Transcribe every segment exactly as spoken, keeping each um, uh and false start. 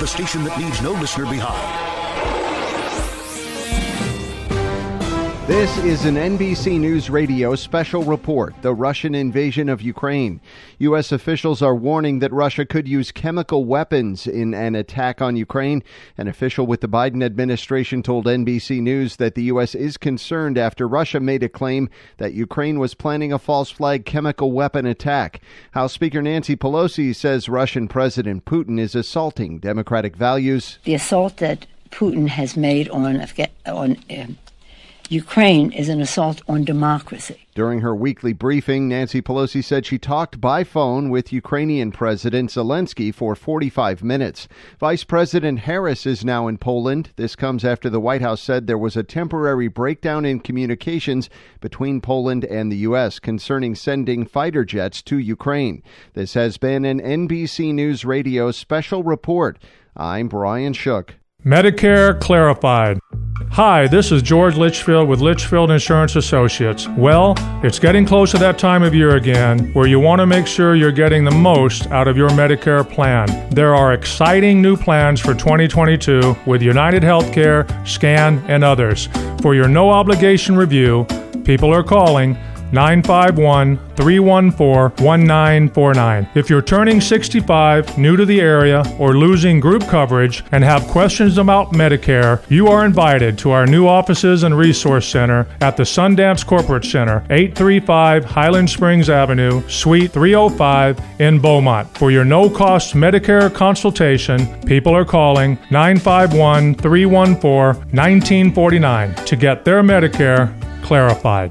The station that leaves no listener behind. This is an N B C News Radio special report, the Russian invasion of Ukraine. U S officials are warning that Russia could use chemical weapons in an attack on Ukraine. An official with the Biden administration told N B C News that the U S is concerned after Russia made a claim that Ukraine was planning a false flag chemical weapon attack. House Speaker Nancy Pelosi says Russian President Putin is assaulting democratic values. The assault that Putin has made on on. Um, Ukraine is an assault on democracy. During her weekly briefing, Nancy Pelosi said she talked by phone with Ukrainian President Zelensky for forty-five minutes. Vice President Harris is now in Poland. This comes after the White House said there was a temporary breakdown in communications between Poland and the U S concerning sending fighter jets to Ukraine. This has been an N B C News Radio special report. I'm Brian Shook. Medicare clarified. Hi, this is George Litchfield with Litchfield Insurance Associates. Well, it's getting close to that time of year again where you want to make sure you're getting the most out of your Medicare plan. There are exciting new plans for twenty twenty-two with United Healthcare, SCAN, and others. For your no-obligation review, people are calling nine five one, three one four, one nine four nine. If you're turning sixty-five, new to the area, or losing group coverage and have questions about Medicare, you are invited to our new offices and resource center at the Sundance Corporate Center, eight thirty-five Highland Springs Avenue, Suite three oh five in Beaumont. For your no-cost Medicare consultation, people are calling nine five one, three one four, one nine four nine to get their Medicare clarified.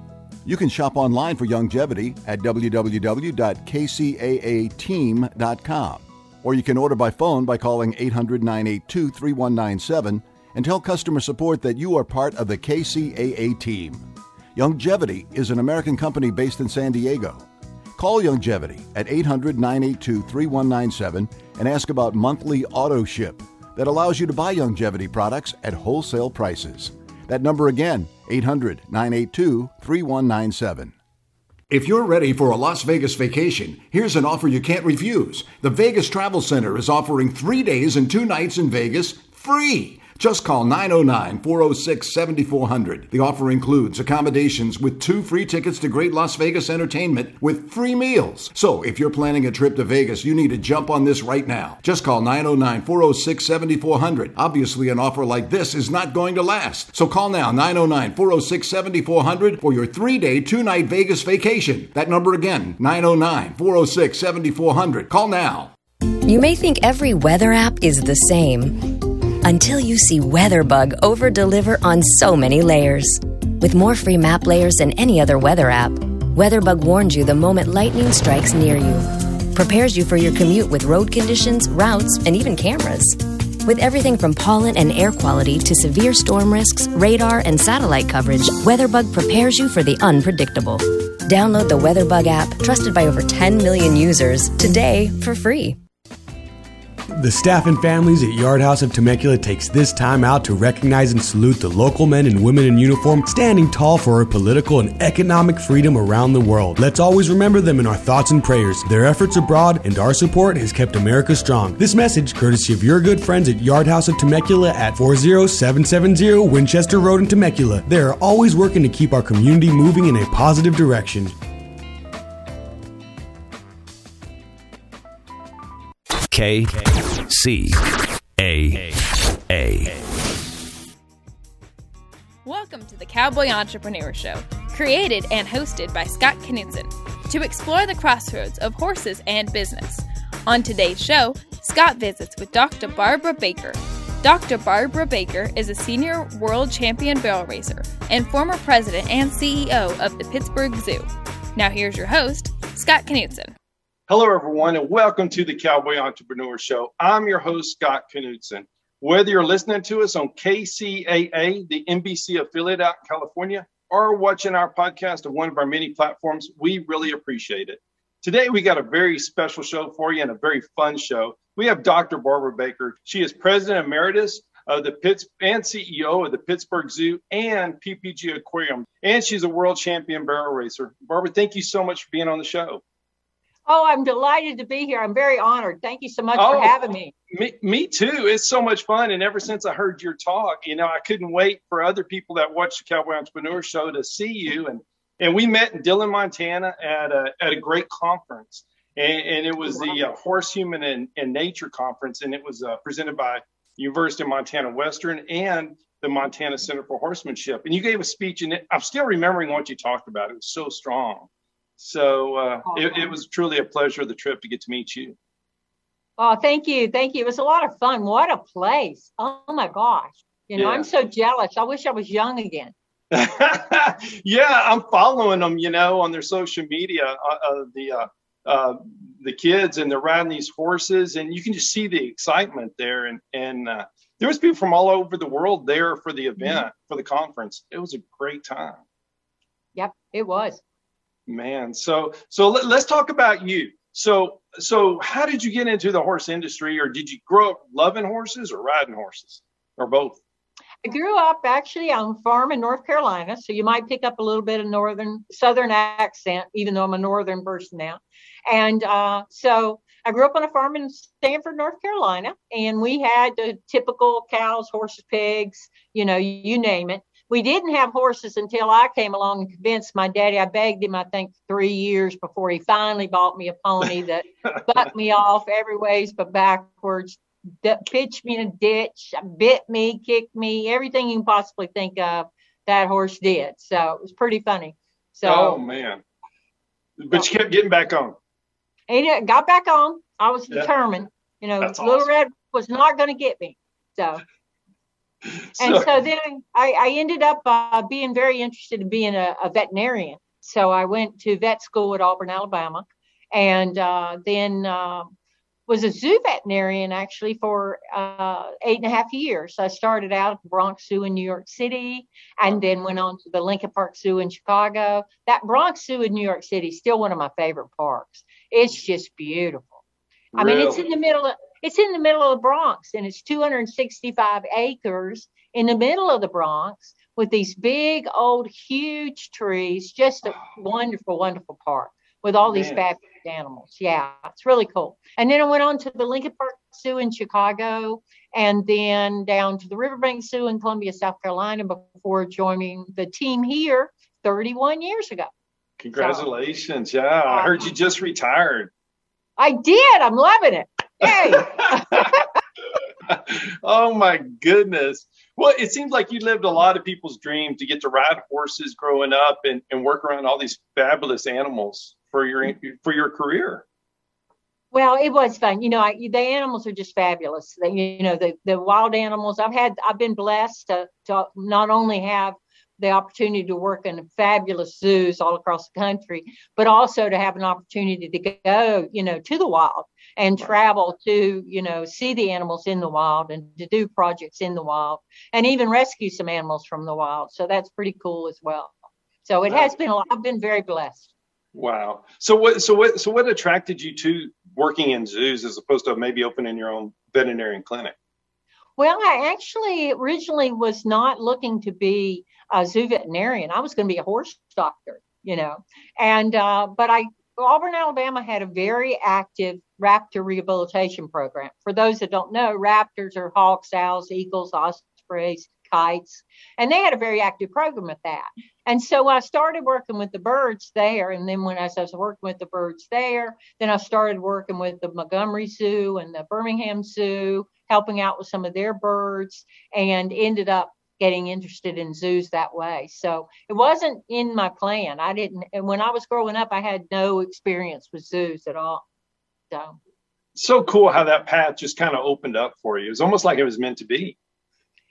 You can shop online for Youngevity at w w w dot k c a a team dot com, or you can order by phone by calling eight hundred, nine eight two, three one nine seven and tell customer support that you are part of the K C A A team. Youngevity is an American company based in San Diego. Call Youngevity at eight hundred, nine eight two, three one nine seven and ask about monthly auto ship that allows you to buy Youngevity products at wholesale prices. That number again, eight hundred, nine eight two, three one nine seven. If you're ready for a Las Vegas vacation, here's an offer you can't refuse. The Vegas Travel Center is offering three days and two nights in Vegas free. Just call nine oh nine, four oh six, seven four zero zero. The offer includes accommodations with two free tickets to Great Las Vegas Entertainment with free meals. So if you're planning a trip to Vegas, you need to jump on this right now. Just call nine oh nine, four oh six, seven four zero zero. Obviously, an offer like this is not going to last. So call now, nine oh nine, four oh six, seven four zero zero for your three-day, two-night Vegas vacation. That number again, nine oh nine, four oh six, seven four zero zero. Call now. You may think every weather app is the same, until you see WeatherBug over-deliver on so many layers. With more free map layers than any other weather app, WeatherBug warns you the moment lightning strikes near you, prepares you for your commute with road conditions, routes, and even cameras. With everything from pollen and air quality to severe storm risks, radar, and satellite coverage, WeatherBug prepares you for the unpredictable. Download the WeatherBug app, trusted by over ten million users, today for free. The staff and families at Yard House of Temecula takes this time out to recognize and salute the local men and women in uniform standing tall for our political and economic freedom around the world. Let's always remember them in our thoughts and prayers. Their efforts abroad and our support has kept America strong. This message, courtesy of your good friends at Yard House of Temecula at four oh seven seven oh Winchester Road in Temecula. They are always working to keep our community moving in a positive direction. K C A A. Welcome to the Cowboy Entrepreneur Show, created and hosted by Scott Knudsen, to explore the crossroads of horses and business. On today's show, Scott visits with Doctor Barbara Baker. Doctor Barbara Baker is a senior world champion barrel racer and former president and C E O of the Pittsburgh Zoo. Now here's your host, Scott Knudsen. Hello, everyone, and welcome to the Cowboy Entrepreneur Show. I'm your host, Scott Knudsen. Whether you're listening to us on K C A A, the N B C affiliate out in California, or watching our podcast on one of our many platforms, we really appreciate it. Today, we got a very special show for you and a very fun show. We have Doctor Barbara Baker. She is president emeritus of the Pitts and C E O of the Pittsburgh Zoo and P P G Aquarium, and she's a world champion barrel racer. Barbara, thank you so much for being on the show. Oh, I'm delighted to be here. I'm very honored. Thank you so much oh, for having me. me. Me too. It's so much fun. And ever since I heard your talk, you know, I couldn't wait for other people that watch the Cowboy Entrepreneur Show to see you. And and we met in Dillon, Montana at a, at a great conference. And, and it was the uh, Horse, Human, and, and Nature Conference. And it was uh, presented by the University of Montana Western and the Montana Center for Horsemanship. And you gave a speech, and I'm still remembering what you talked about. It was so strong. So uh, it, it was truly a pleasure of the trip to get to meet you. Oh, thank you. Thank you. It was a lot of fun. What a place. Oh, my gosh. You know, yeah. I'm so jealous. I wish I was young again. Yeah, I'm following them, you know, on their social media, uh, uh, the uh, uh, the kids, and they're riding these horses, and you can just see the excitement there. And, and uh, there was people from all over the world there for the event, mm-hmm. for the conference. It was a great time. Yep, it was. Man, so so let, let's talk about you. So so how did you get into the horse industry, or did you grow up loving horses or riding horses, or both? I grew up actually on a farm in North Carolina, so you might pick up a little bit of northern, southern accent, even though I'm a northern person now. And uh, so I grew up on a farm in Stanford, North Carolina, and we had the typical cows, horses, pigs, you know, you name it. We didn't have horses until I came along and convinced my daddy. I begged him, I think, three years before he finally bought me a pony that bucked me off every ways but backwards, that pitched me in a ditch, bit me, kicked me, everything you can possibly think of, that horse did. So it was pretty funny. So, oh, man. But you kept getting back on. And got back on. I was yeah. determined. You know, That's Little awesome. Red was not going to get me. So. And so, so then I, I ended up uh, being very interested in being a, a veterinarian. So I went to vet school at Auburn, Alabama, and uh, then uh, was a zoo veterinarian actually for uh, eight and a half years. So I started out at the Bronx Zoo in New York City, and then went on to the Lincoln Park Zoo in Chicago. That Bronx Zoo in New York City is still one of my favorite parks. It's just beautiful. Really? I mean, it's in the middle of... It's in the middle of the Bronx, and it's two hundred sixty-five acres in the middle of the Bronx with these big, old, huge trees. Just a wonderful, wonderful park with all these fabulous animals. Yeah, it's really cool. And then I went on to the Lincoln Park Zoo in Chicago, and then down to the Riverbank Zoo in Columbia, South Carolina, before joining the team here thirty-one years ago. Congratulations. So, yeah, I heard you just retired. I did. I'm loving it. Hey. Oh my goodness. Well, it seems like you lived a lot of people's dream to get to ride horses growing up and, and work around all these fabulous animals for your for your career. Well, it was fun. You know, I, the animals are just fabulous. They, you know, the, the wild animals. I've had I've been blessed to, to not only have the opportunity to work in fabulous zoos all across the country, but also to have an opportunity to go, you know, to the wild and travel to, you know, see the animals in the wild and to do projects in the wild and even rescue some animals from the wild. So that's pretty cool as well. So it has been a lot. I've been very blessed. Wow. So what, so what, so what attracted you to working in zoos as opposed to maybe opening your own veterinarian clinic? Well, I actually originally was not looking to be a zoo veterinarian. I was going to be a horse doctor, you know, and uh, but I Auburn, Alabama had a very active raptor rehabilitation program. For those that don't know, raptors are hawks, owls, eagles, ospreys, kites, and they had a very active program with that. And so I started working with the birds there. And then when I was working with the birds there, then I started working with the Montgomery Zoo and the Birmingham Zoo, helping out with some of their birds, and ended up getting interested in zoos that way. So it wasn't in my plan. I didn't, and when I was growing up, I had no experience with zoos at all. So, so cool how that path just kind of opened up for you. It was almost like it was meant to be.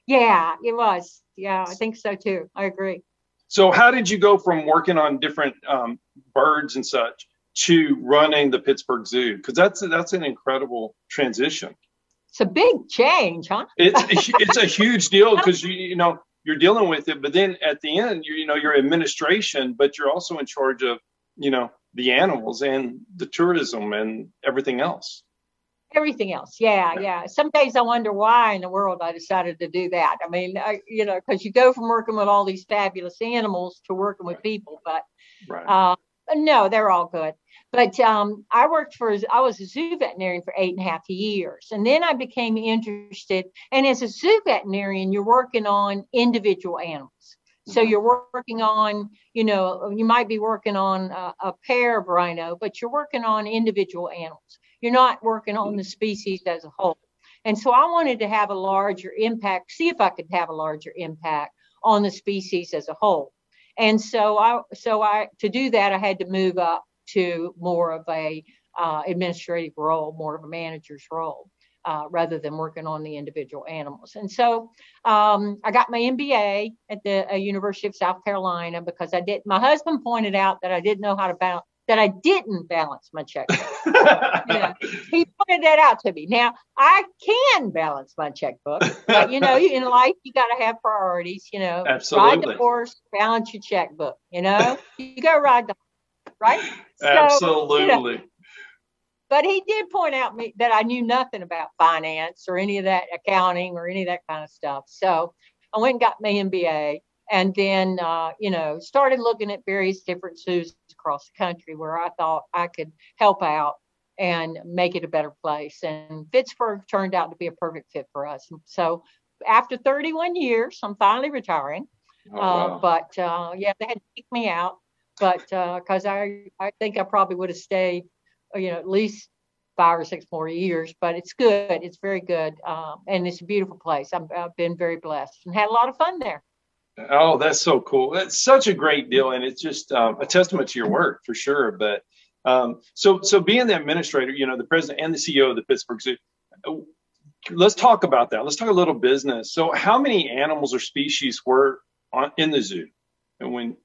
Yeah, it was. Yeah, I think so too. I agree. So how did you go from working on different um, birds and such to running the Pittsburgh Zoo, because that's that's an incredible transition. It's a big change, huh? It's it's a huge deal, because you you know you're dealing with it, but then at the end you you know you're administration, but you're also in charge of you know the animals and the tourism and everything else. Everything else, yeah, yeah. Some days I wonder why in the world I decided to do that. I mean, I, you know, because you go from working with all these fabulous animals to working with people, but right. uh, no, they're all good. But um, I worked for, I was a zoo veterinarian for eight and a half years. And then I became interested. And as a zoo veterinarian, you're working on individual animals. So you're working on, you know, you might be working on a, a pair of rhino, but you're working on individual animals. You're not working on the species as a whole. And so I wanted to have a larger impact, see if I could have a larger impact on the species as a whole. And so I, so I, to do that, I had to move up to more of a uh, administrative role, more of a manager's role, uh, rather than working on the individual animals. And so um, I got my M B A at the uh, University of South Carolina, because I did. My husband pointed out that I didn't know how to balance, that I didn't balance my checkbook. Yeah. He pointed that out to me. Now I can balance my checkbook, but you know, in life you got to have priorities. You know, Absolutely. Ride the horse, balance your checkbook. You know, you go ride the right? So, Absolutely. You know, but he did point out me that I knew nothing about finance or any of that accounting or any of that kind of stuff. So I went and got my M B A, and then, uh, you know, started looking at various different zoos across the country where I thought I could help out and make it a better place. And Pittsburgh turned out to be a perfect fit for us. So after thirty-one years, I'm finally retiring. Oh, wow. uh, but uh, yeah, they had to kick me out. But because uh, I, I think I probably would have stayed, you know, at least five or six more years. But it's good. It's very good. Um, and it's a beautiful place. I'm, I've been very blessed and had a lot of fun there. Oh, that's so cool. That's such a great deal. And it's just um, a testament to your work for sure. But um, so so being the administrator, you know, the president and the C E O of the Pittsburgh Zoo, let's talk about that. Let's talk a little business. So how many animals or species were on, in the zoo? And when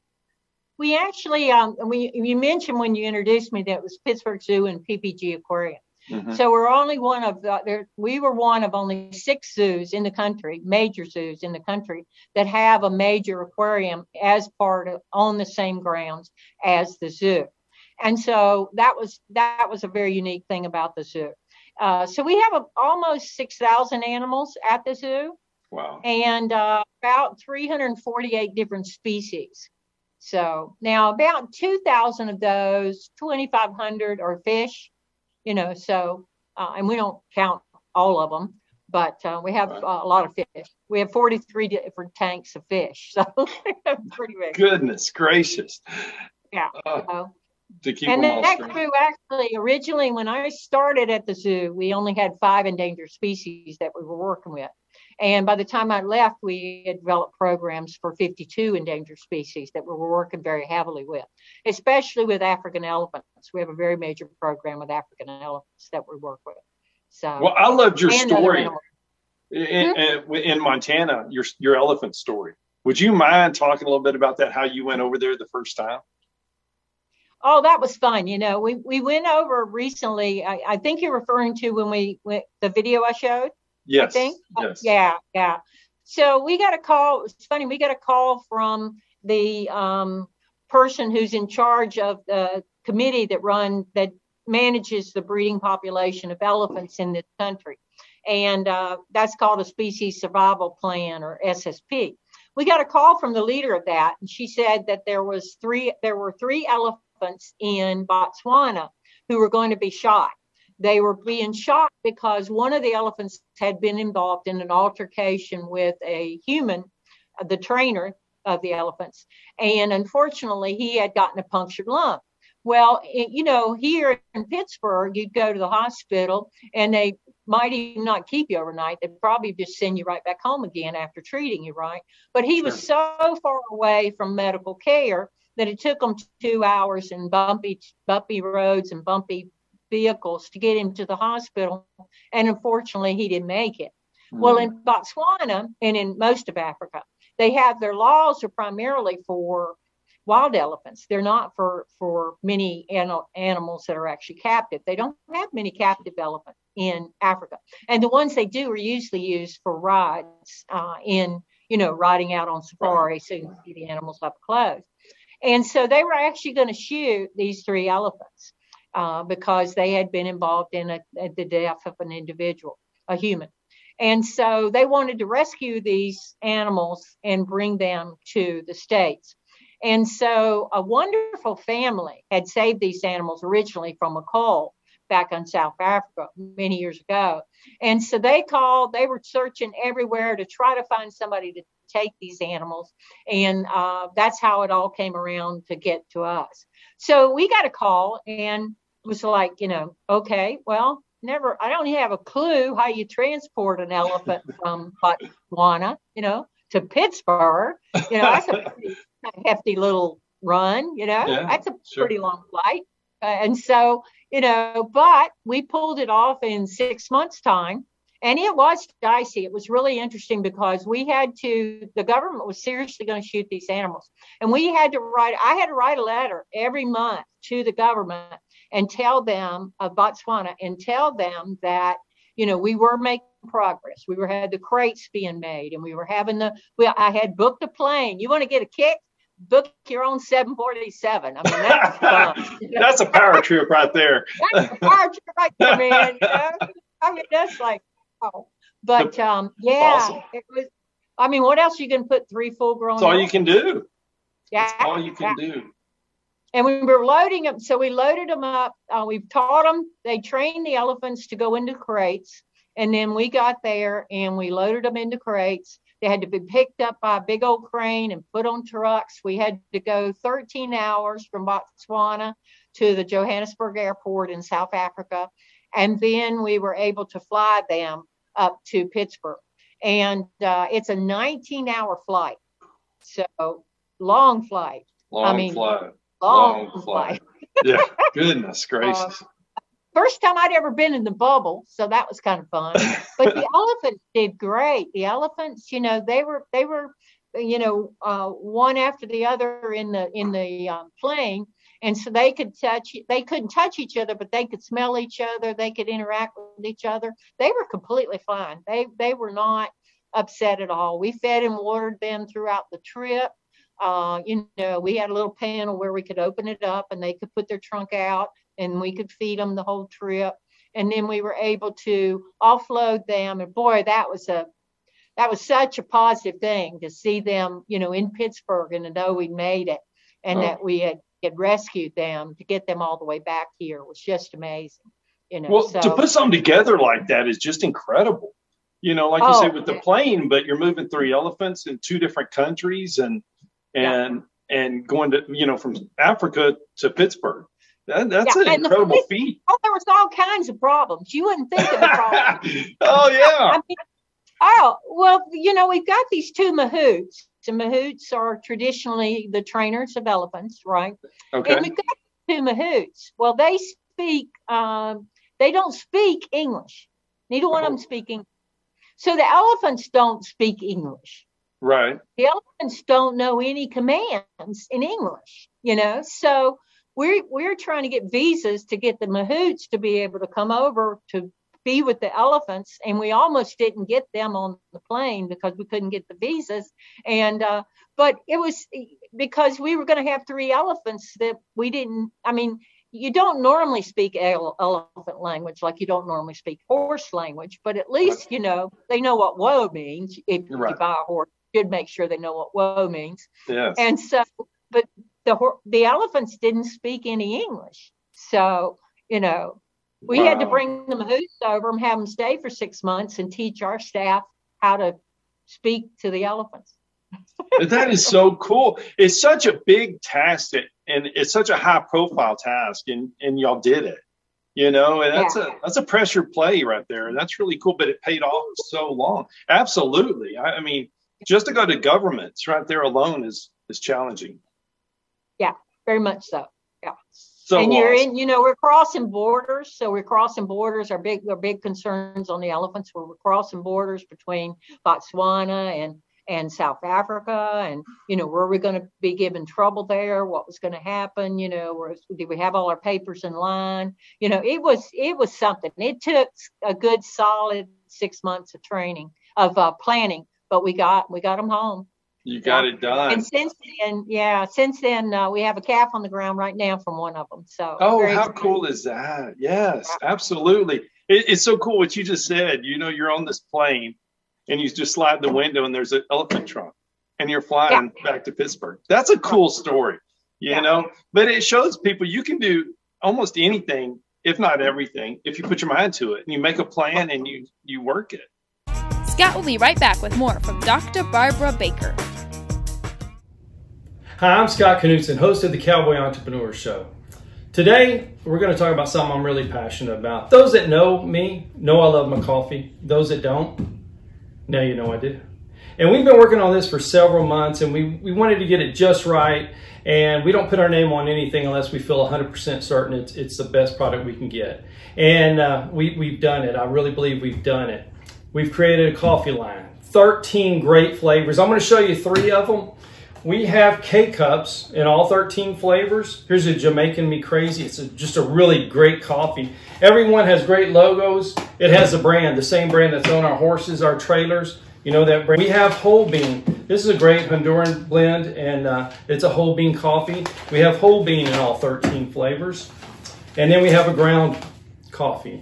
We actually, um, we you mentioned when you introduced me that it was Pittsburgh Zoo and P P G Aquarium. Mm-hmm. So we're only one of the, there, we were one of only six zoos in the country, major zoos in the country, that have a major aquarium as part of, on the same grounds as the zoo. And so that was, that was a very unique thing about the zoo. Uh, so we have a, almost six thousand animals at the zoo. Wow. And uh, about three hundred forty-eight different species. So now about two thousand of those, twenty-five hundred are fish, you know, so, uh, and we don't count all of them, but uh, we have right. uh, a lot of fish. We have forty-three different tanks of fish. So pretty big. Goodness gracious. Yeah. Uh, so. To keep and them that grew actually, originally when I started at the zoo, we only had five endangered species that we were working with. And by the time I left, we had developed programs for fifty-two endangered species that we were working very heavily with, especially with African elephants. We have a very major program with African elephants that we work with. So, well, I loved your story in, mm-hmm. in Montana, your your elephant story. Would you mind talking a little bit about that, how you went over there the first time? Oh, that was fun. You know, we, we went over recently. I, I think you're referring to when we went, the video I showed. Yes. I think. Yes. Yeah. Yeah. So we got a call. It's funny. We got a call from the um, person who's in charge of the committee that run that manages the breeding population of elephants in this country, and uh, that's called a Species Survival Plan, or S S P. We got a call from the leader of that, and she said that there was three. There were three elephants in Botswana who were going to be shot. They were being shot because one of the elephants had been involved in an altercation with a human, the trainer of the elephants. And unfortunately, he had gotten a punctured lung. Well, it, you know, here in Pittsburgh, you'd go to the hospital and they might even not keep you overnight. They'd probably just send you right back home again after treating you, right? But he was so far away from medical care that it took him two hours in bumpy, bumpy roads and bumpy vehicles to get him to the hospital, and unfortunately he didn't make it. Mm-hmm. Well, in Botswana and in most of Africa, they have their laws are primarily for wild elephants. They're not for, for many animal, animals that are actually captive. They don't have many captive elephants in Africa. And the ones they do are usually used for rides uh, in, you know, riding out on safari so you can see the animals up close. And so they were actually going to shoot these three elephants uh, because they had been involved in a, at the death of an individual, a human. And so they wanted to rescue these animals and bring them to the States. And so a wonderful family had saved these animals originally from a cull back in South Africa many years ago. And so they called, they were searching everywhere to try to find somebody to take these animals. And uh, that's how it all came around to get to us. So we got a call and it was like, you know, okay, well, never, I don't have a clue how you transport an elephant from Botswana, you know, to Pittsburgh. You know, that's a pretty hefty little run, you know, yeah, that's a sure. pretty long flight. Uh, and so, you know, but we pulled it off in six months' time. And it was dicey. It was really interesting because we had to, the government was seriously going to shoot these animals. And we had to write, I had to write a letter every month to the government and tell them of uh, Botswana and tell them that, you know, we were making progress. We were had the crates being made and we were having the, we, I had booked a plane. You want to get a kick? Book your own seven forty-seven. I mean, that's fun. That's a power trip right there. That's a power trip right there, man. You know? I mean, that's like, oh. But um, yeah, awesome. It was, I mean, what else you can put three full grown? That's all you can do. Yeah. That's all you can yeah. do. And we were loading them. So we loaded them up. Uh, we taught them. They trained the elephants to go into crates. And then we got there and we loaded them into crates. They had to be picked up by a big old crane and put on trucks. We had to go thirteen hours from Botswana to the Johannesburg airport in South Africa. And then we were able to fly them up to Pittsburgh. And uh, it's a nineteen hour flight. So long flight. Long I mean, flight. Long, long flight. Yeah, goodness gracious. Uh, first time I'd ever been in the bubble, so that was kind of fun. But the elephants did great. The elephants, you know, they were they were, you know, uh, one after the other in the in the um, plane, and so they could touch. They couldn't touch each other, but they could smell each other. They could interact with each other. They were completely fine. They they were not upset at all. We fed and watered them throughout the trip. Uh, you know, we had a little panel where we could open it up and they could put their trunk out and we could feed them the whole trip. And then we were able to offload them. And boy, that was a, that was such a positive thing to see them, you know, in Pittsburgh and to know we made it and oh. that we had, had rescued them to get them all the way back here was just amazing. You know, well, so, to put something together like that is just incredible. You know, like oh, you say with the plane, but you're moving three elephants in two different countries and, And yeah. and going to, you know, from Africa to Pittsburgh. That, that's yeah. an and incredible the, feat. Oh, there was all kinds of problems. You wouldn't think of the problems. oh, yeah. I mean, oh, well, you know, we've got these two mahouts. The mahouts are traditionally the trainers of elephants, right? Okay. And we've got two mahouts. Well, they speak, um, they don't speak English. Neither one oh. of them speak English. So the elephants don't speak English. Right. The elephants don't know any commands in English, you know, so we're, we're trying to get visas to get the mahouts to be able to come over to be with the elephants. And we almost didn't get them on the plane because we couldn't get the visas. And uh, but it was because we were going to have three elephants that we didn't. I mean, you don't normally speak ele- elephant language like you don't normally speak horse language. But at least, you know, they know what woe means if right. you buy a horse. Should make sure they know what woe means. Yes. And so, but the the elephants didn't speak any English. So, you know, we wow. had to bring the mahouts over and have them stay for six months and teach our staff how to speak to the elephants. That is so cool. It's such a big task that, and it's such a high profile task and, and y'all did it, you know, and that's yeah. a, that's a pressure play right there. And that's really cool, but it paid off so long. Absolutely. I, I mean, just to go to governments right there alone is is challenging. Yeah, very much so. Yeah. So and you're awesome. in, you know, we're crossing borders. So we're crossing borders. Our big, our big concerns on the elephants were we're crossing borders between Botswana and and South Africa, and, you know, were we going to be given trouble there? What was going to happen? You know, were, did we have all our papers in line? You know, it was, it was something. It took a good solid six months of training, of uh, planning, but we got, we got them home. You got it done. And since then, yeah, since then, uh, we have a calf on the ground right now from one of them. So, oh, how exciting. Cool is that? Yes, yeah. Absolutely. It, it's so cool what you just said. You know, you're on this plane and you just slide the window and there's an elephant trunk and you're flying yeah. back to Pittsburgh. That's a cool story, you yeah. know, but it shows people you can do almost anything, if not everything, if you put your mind to it and you make a plan and you, you work it. Scott will be right back with more from Doctor Barbara Baker. Hi, I'm Scott Knudsen, host of the Cowboy Entrepreneur Show. Today, we're going to talk about something I'm really passionate about. Those that know me know I love my coffee. Those that don't, now you know I do. And we've been working on this for several months, and we, we wanted to get it just right. And we don't put our name on anything unless we feel one hundred percent certain it's, it's the best product we can get. And uh, we, we've done it. I really believe we've done it. We've created a coffee line, thirteen great flavors. I'm going to show you three of them. We have K-Cups in all thirteen flavors. Here's a Jamaican Me Crazy. It's a, just a really great coffee. Everyone has great logos. It has a brand, the same brand that's on our horses, our trailers. You know that brand. We have Whole Bean. This is a great Honduran blend, and uh, it's a whole bean coffee. We have Whole Bean in all thirteen flavors. And then we have a ground coffee.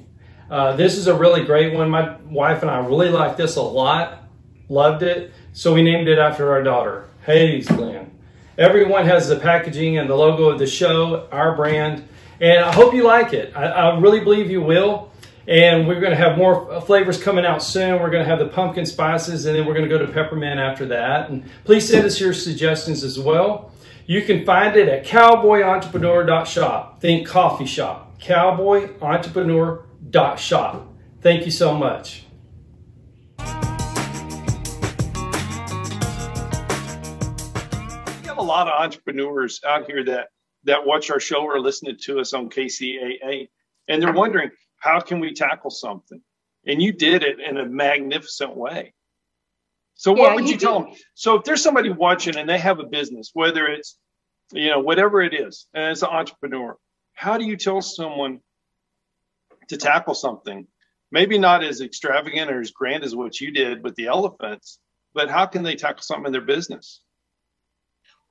Uh, this is a really great one. My wife and I really like this a lot. Loved it. So we named it after our daughter. Hayes Glenn. Everyone has the packaging and the logo of the show, our brand, and I hope you like it. I, I really believe you will, and we're going to have more flavors coming out soon. We're going to have the pumpkin spices, and then we're going to go to peppermint after that. And please send us your suggestions as well. You can find it at cowboy entrepreneur dot shop. Think coffee shop. cowboy entrepreneur dot shop. Thank you so much. A lot of entrepreneurs out here that that watch our show or listening to us on K C A A, and they're wondering, how can we tackle something? And you did it in a magnificent way. So what yeah, would you, you tell them? So if there's somebody watching and they have a business, whether it's, you know, whatever it is, and as an entrepreneur, how do you tell someone to tackle something? Maybe not as extravagant or as grand as what you did with the elephants, but how can they tackle something in their business?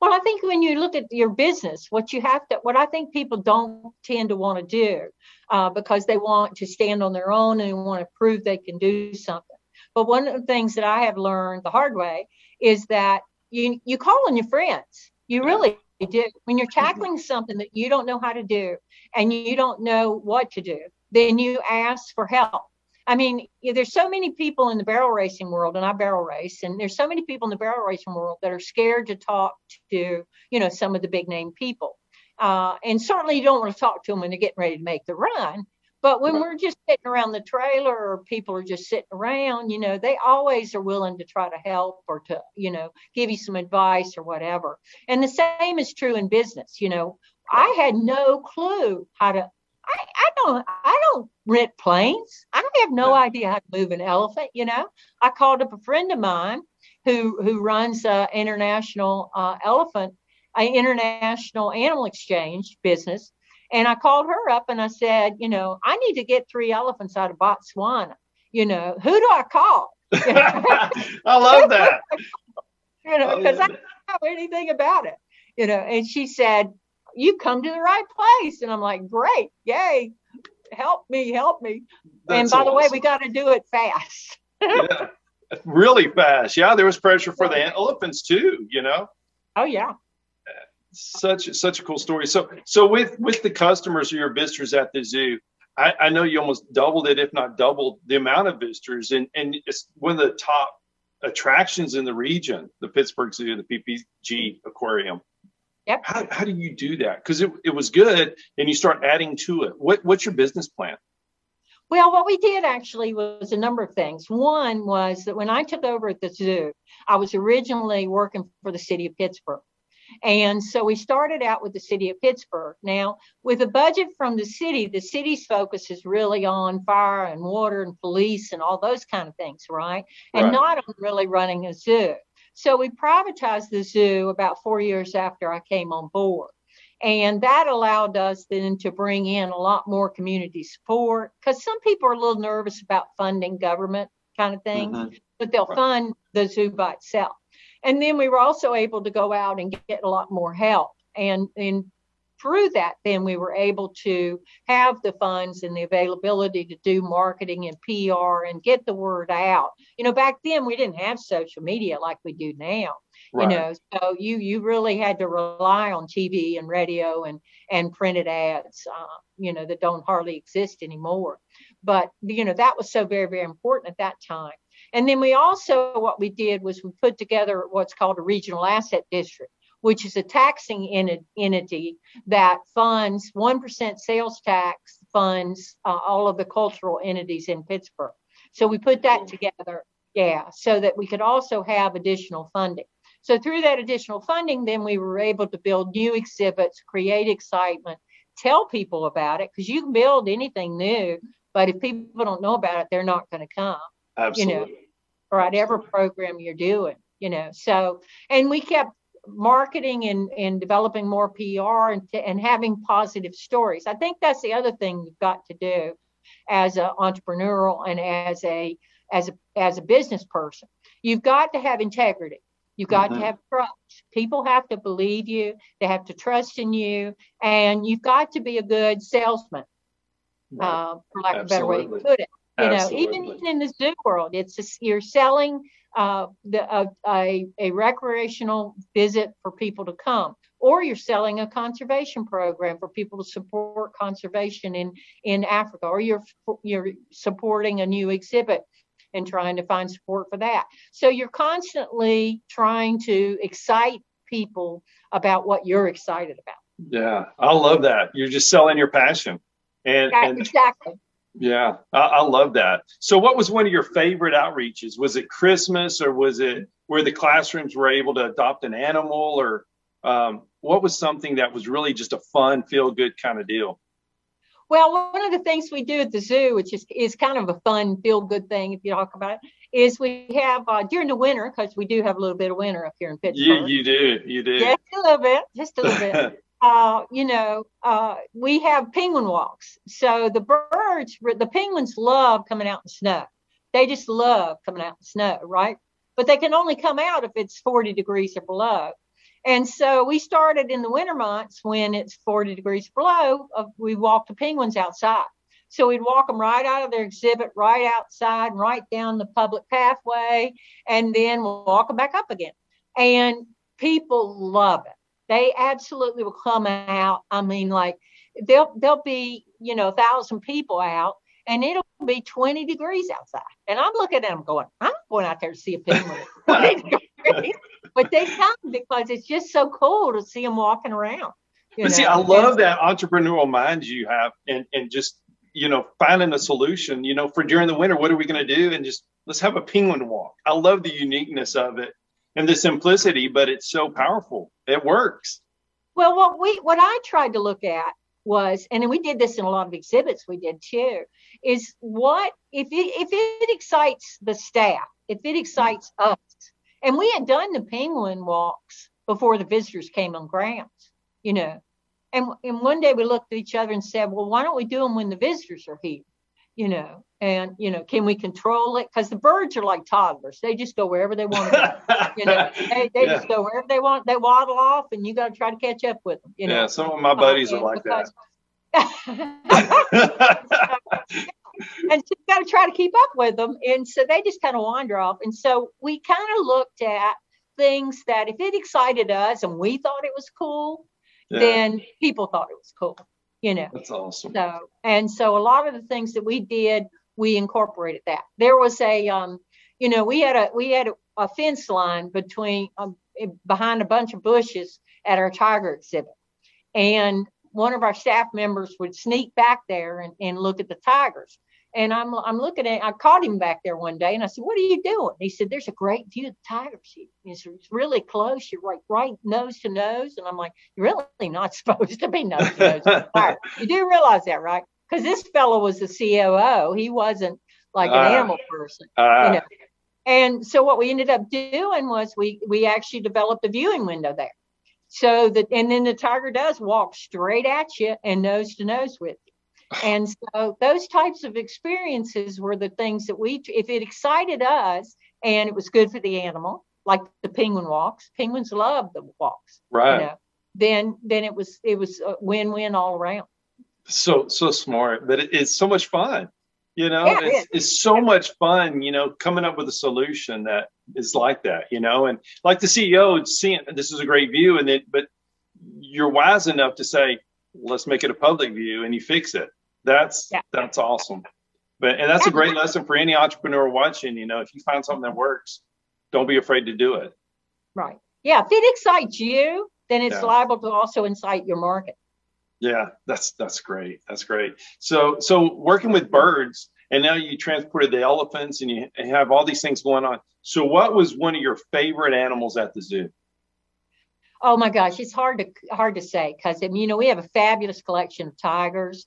Well, I think when you look at your business, what you have to, what I think people don't tend to want to do uh, because they want to stand on their own and they want to prove they can do something. But one of the things that I have learned the hard way is that you, you call on your friends. You really do. When you're tackling something that you don't know how to do and you don't know what to do, then you ask for help. I mean, there's so many people in the barrel racing world, and I barrel race, and there's so many people in the barrel racing world that are scared to talk to, you know, some of the big name people. Uh, and certainly you don't want to talk to them when they're getting ready to make the run. But when we're just sitting around the trailer or people are just sitting around, you know, they always are willing to try to help or to, you know, give you some advice or whatever. And the same is true in business. You know, I had no clue how to. I, I don't I don't rent planes. I have no idea how to move an elephant, you know. I called up a friend of mine who who runs an international uh, elephant, an international animal exchange business. And I called her up and I said, you know, I need to get three elephants out of Botswana. You know, who do I call? You know? I love that. You know, because I, I don't know anything about it. You know, and she said, you come to the right place. And I'm like, great. Yay. Help me. Help me. That's and by awesome. The way, we got to do it fast. Yeah, really fast. Yeah. There was pressure for the elephants too, you know? Oh yeah. Such, such a cool story. So, so with, with the customers or your visitors at the zoo, I, I know you almost doubled it, if not doubled the amount of visitors. And, and it's one of the top attractions in the region, the Pittsburgh Zoo, the P P G Aquarium. Yep. How how do you do that? Because it, it was good and you start adding to it. What What's your business plan? Well, what we did actually was a number of things. One was that when I took over at the zoo, I was originally working for the city of Pittsburgh. And so we started out with the city of Pittsburgh. Now, with a budget from the city, the city's focus is really on fire and water and police and all those kind of things, right? And right. Not on really running a zoo. So we privatized the zoo about four years after I came on board. And that allowed us then to bring in a lot more community support, because some people are a little nervous about funding government kind of things, mm-hmm. but they'll right. fund the zoo by itself. And then we were also able to go out and get a lot more help. And, and through that, then we were able to have the funds and the availability to do marketing and P R and get the word out. You know, back then we didn't have social media like we do now. Right. You know, so you you really had to rely on T V and radio and and printed ads, uh, you know, that don't hardly exist anymore. But, you know, that was so very, very important at that time. And then we also, what we did was we put together what's called a regional asset district, which is a taxing entity that funds one percent sales tax, funds uh, all of the cultural entities in Pittsburgh. So we put that together, yeah, so that we could also have additional funding. So through that additional funding, then we were able to build new exhibits, create excitement, tell people about it, because you can build anything new, but if people don't know about it, they're not going to come. Absolutely. You know, or whatever program you're doing, you know. So, and we kept marketing and, and developing more P R and, and having positive stories. I think that's the other thing you've got to do as an entrepreneurial and as a as a as a business person. You've got to have integrity. You've got mm-hmm. to have trust. People have to believe you. They have to trust in you, and you've got to be a good salesman, right. uh, for lack Absolutely. Of a better way to put it. You Absolutely. Know, even, even in the zoo world, it's just, you're selling uh, the, uh, a a recreational visit for people to come, or you're selling a conservation program for people to support conservation in, in Africa, or you're you're supporting a new exhibit and trying to find support for that. So you're constantly trying to excite people about what you're excited about. Yeah, I love that. You're just selling your passion. And, yeah, and- exactly. Yeah, I, I love that. So what was one of your favorite outreaches? Was it Christmas, or was it where the classrooms were able to adopt an animal, or um, what was something that was really just a fun, feel-good kind of deal? Well, one of the things we do at the zoo, which is, is kind of a fun, feel-good thing if you talk about it, is we have, uh, during the winter, because we do have a little bit of winter up here in Pittsburgh. Yeah, you do, you do. Just a little bit, just a little bit. Uh, you know, uh, we have penguin walks. So the birds, the penguins love coming out in the snow. They just love coming out in the snow, right? But they can only come out if it's forty degrees or below. And so we started in the winter months when it's forty degrees below, uh, we walked the penguins outside. So we'd walk them right out of their exhibit, right outside, right down the public pathway, and then walk them back up again. And people love it. They absolutely will come out. I mean, like they'll they'll be, you know, a thousand people out, and it'll be twenty degrees outside. And I'm looking at them going, I'm not going out there to see a penguin. But they come because it's just so cool to see them walking around. But know? See, I love that entrepreneurial mind you have, and and just, you know, finding a solution, you know, for during the winter, what are we going to do? And just let's have a penguin walk. I love the uniqueness of it. And the simplicity, but it's so powerful. It works. Well, what we what I tried to look at was, and we did this in a lot of exhibits we did too, is what if it if it excites the staff, if it excites us. And we had done the penguin walks before the visitors came on grounds, you know. And and one day we looked at each other and said, well, why don't we do them when the visitors are here? You know, and, you know, can we control it? Because the birds are like toddlers. They just go wherever they want to go. You know, they, they yeah. just go wherever they want. They waddle off, and you got to try to catch up with them. You yeah, know? Some of my buddies and are like because... that. And so you got to try to keep up with them. And so they just kind of wander off. And so we kind of looked at things that if it excited us and we thought it was cool, yeah. then people thought it was cool. You know, that's awesome. So, and so a lot of the things that we did, we incorporated that. There was a, um, you know, we had a we had a, a fence line between um, behind a bunch of bushes at our tiger exhibit, and one of our staff members would sneak back there and, and look at the tigers. And I'm I'm looking at, I caught him back there one day, and I said, "What are you doing?" He said, "There's a great view of the tigers. It's really close. You're right, right nose to nose." And I'm like, "You're really not supposed to be nose to nose with the tiger. You do realize that, right?" Because this fellow was the C O O. He wasn't like an uh, animal person. Uh, you know? And so what we ended up doing was we we actually developed a viewing window there. So that, and then the tiger does walk straight at you and nose to nose with you. And so those types of experiences were the things that we, if it excited us and it was good for the animal, like the penguin walks, penguins love the walks, right? You know, then, then it was, it was a win-win all around. So, so smart, but it, it's so much fun, you know, yeah, it's, it it's so much fun, you know, coming up with a solution that is like that, you know, and like the C E O seeing this is a great view and it, but you're wise enough to say, let's make it a public view and you fix it. That's, yeah. that's awesome. But, and that's yeah. a great lesson for any entrepreneur watching, you know, if you find something that works, don't be afraid to do it. Right. Yeah. If it excites you, then it's yeah. liable to also incite your market. Yeah, that's, that's great. That's great. So, so working with birds and now you transported the elephants and you have all these things going on. So what was one of your favorite animals at the zoo? Oh my gosh, it's hard to hard to say because, you know, we have a fabulous collection of tigers.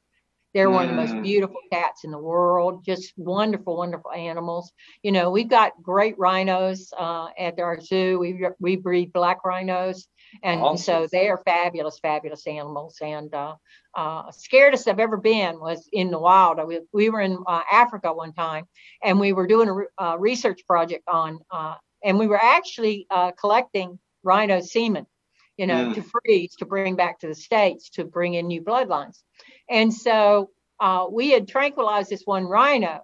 They're mm. one of the most beautiful cats in the world. Just wonderful, wonderful animals. You know, we've got great rhinos uh, at our zoo. We we breed black rhinos, and awesome. So they are fabulous, fabulous animals. And uh, uh, scaredest I've ever been was in the wild. We we were in uh, Africa one time, and we were doing a re- uh, research project on, uh, and we were actually uh, collecting rhino semen. You know, yeah. to freeze, to bring back to the States, to bring in new bloodlines. And so uh, we had tranquilized this one rhino.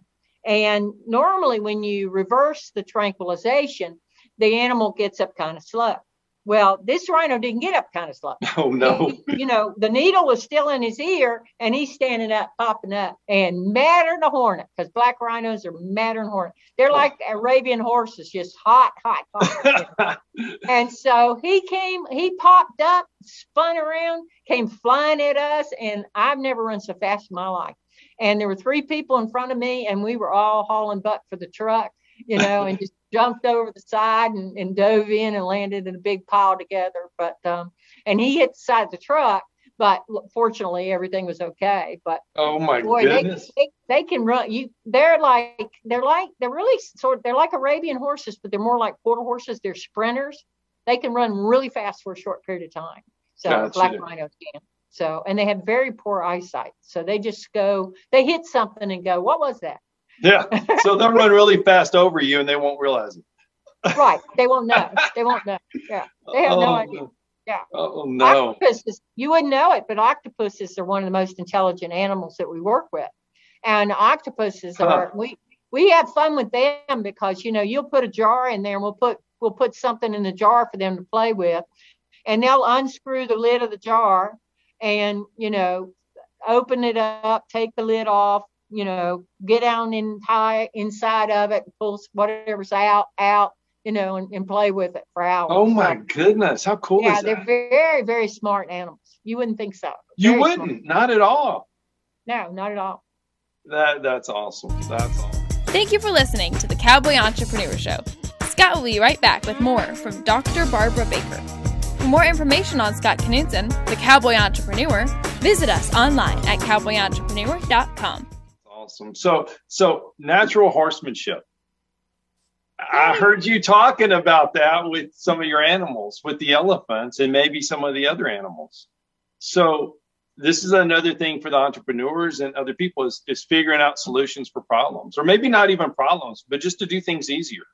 And normally when you reverse the tranquilization, the animal gets up kind of slow. Well, this rhino didn't get up kind of slow. Oh, no. He, you know, the needle was still in his ear and he's standing up, popping up and madder than a hornet because black rhinos are madder than hornet. They're oh. like Arabian horses, just hot, hot, hot. And so he came, he popped up, spun around, came flying at us. And I've never run so fast in my life. And there were three people in front of me and we were all hauling butt for the truck, you know, and just jumped over the side and, and dove in and landed in a big pile together. But, um, and he hit the side of the truck, but fortunately everything was okay. But oh my boy, goodness, they, they, they can run. You, they're like, they're like, they're really sort of, they're like Arabian horses, but they're more like quarter horses. They're sprinters. They can run really fast for a short period of time. So gotcha. Black rhinos can. So, and they have very poor eyesight. So they just go, they hit something and go, what was that? Yeah. So they'll run really fast over you and they won't realize it. Right. They won't know. They won't know. Yeah. They have oh, no idea. Yeah. Oh, no. Octopuses, you wouldn't know it, but octopuses are one of the most intelligent animals that we work with. And octopuses huh. are, we, we have fun with them because, you know, you'll put a jar in there and we'll put, we'll put something in the jar for them to play with and they'll unscrew the lid of the jar and, you know, open it up, take the lid off, you know, get down in high inside of it, pull whatever's out, out, you know, and, and play with it for hours. Oh my so, goodness. How cool yeah, is that? Yeah, they're very, very smart animals. You wouldn't think so. You very wouldn't. Smart. Not at all. No, not at all. That That's awesome. That's awesome. Thank you for listening to the Cowboy Entrepreneur Show. Scott will be right back with more from Doctor Barbara Baker. For more information on Scott Knudsen, the Cowboy Entrepreneur, visit us online at cowboy entrepreneur dot com. Awesome. So, so natural horsemanship. I heard you talking about that with some of your animals, with the elephants and maybe some of the other animals. So this is another thing for the entrepreneurs and other people is, is figuring out solutions for problems, or maybe not even problems, but just to do things easier.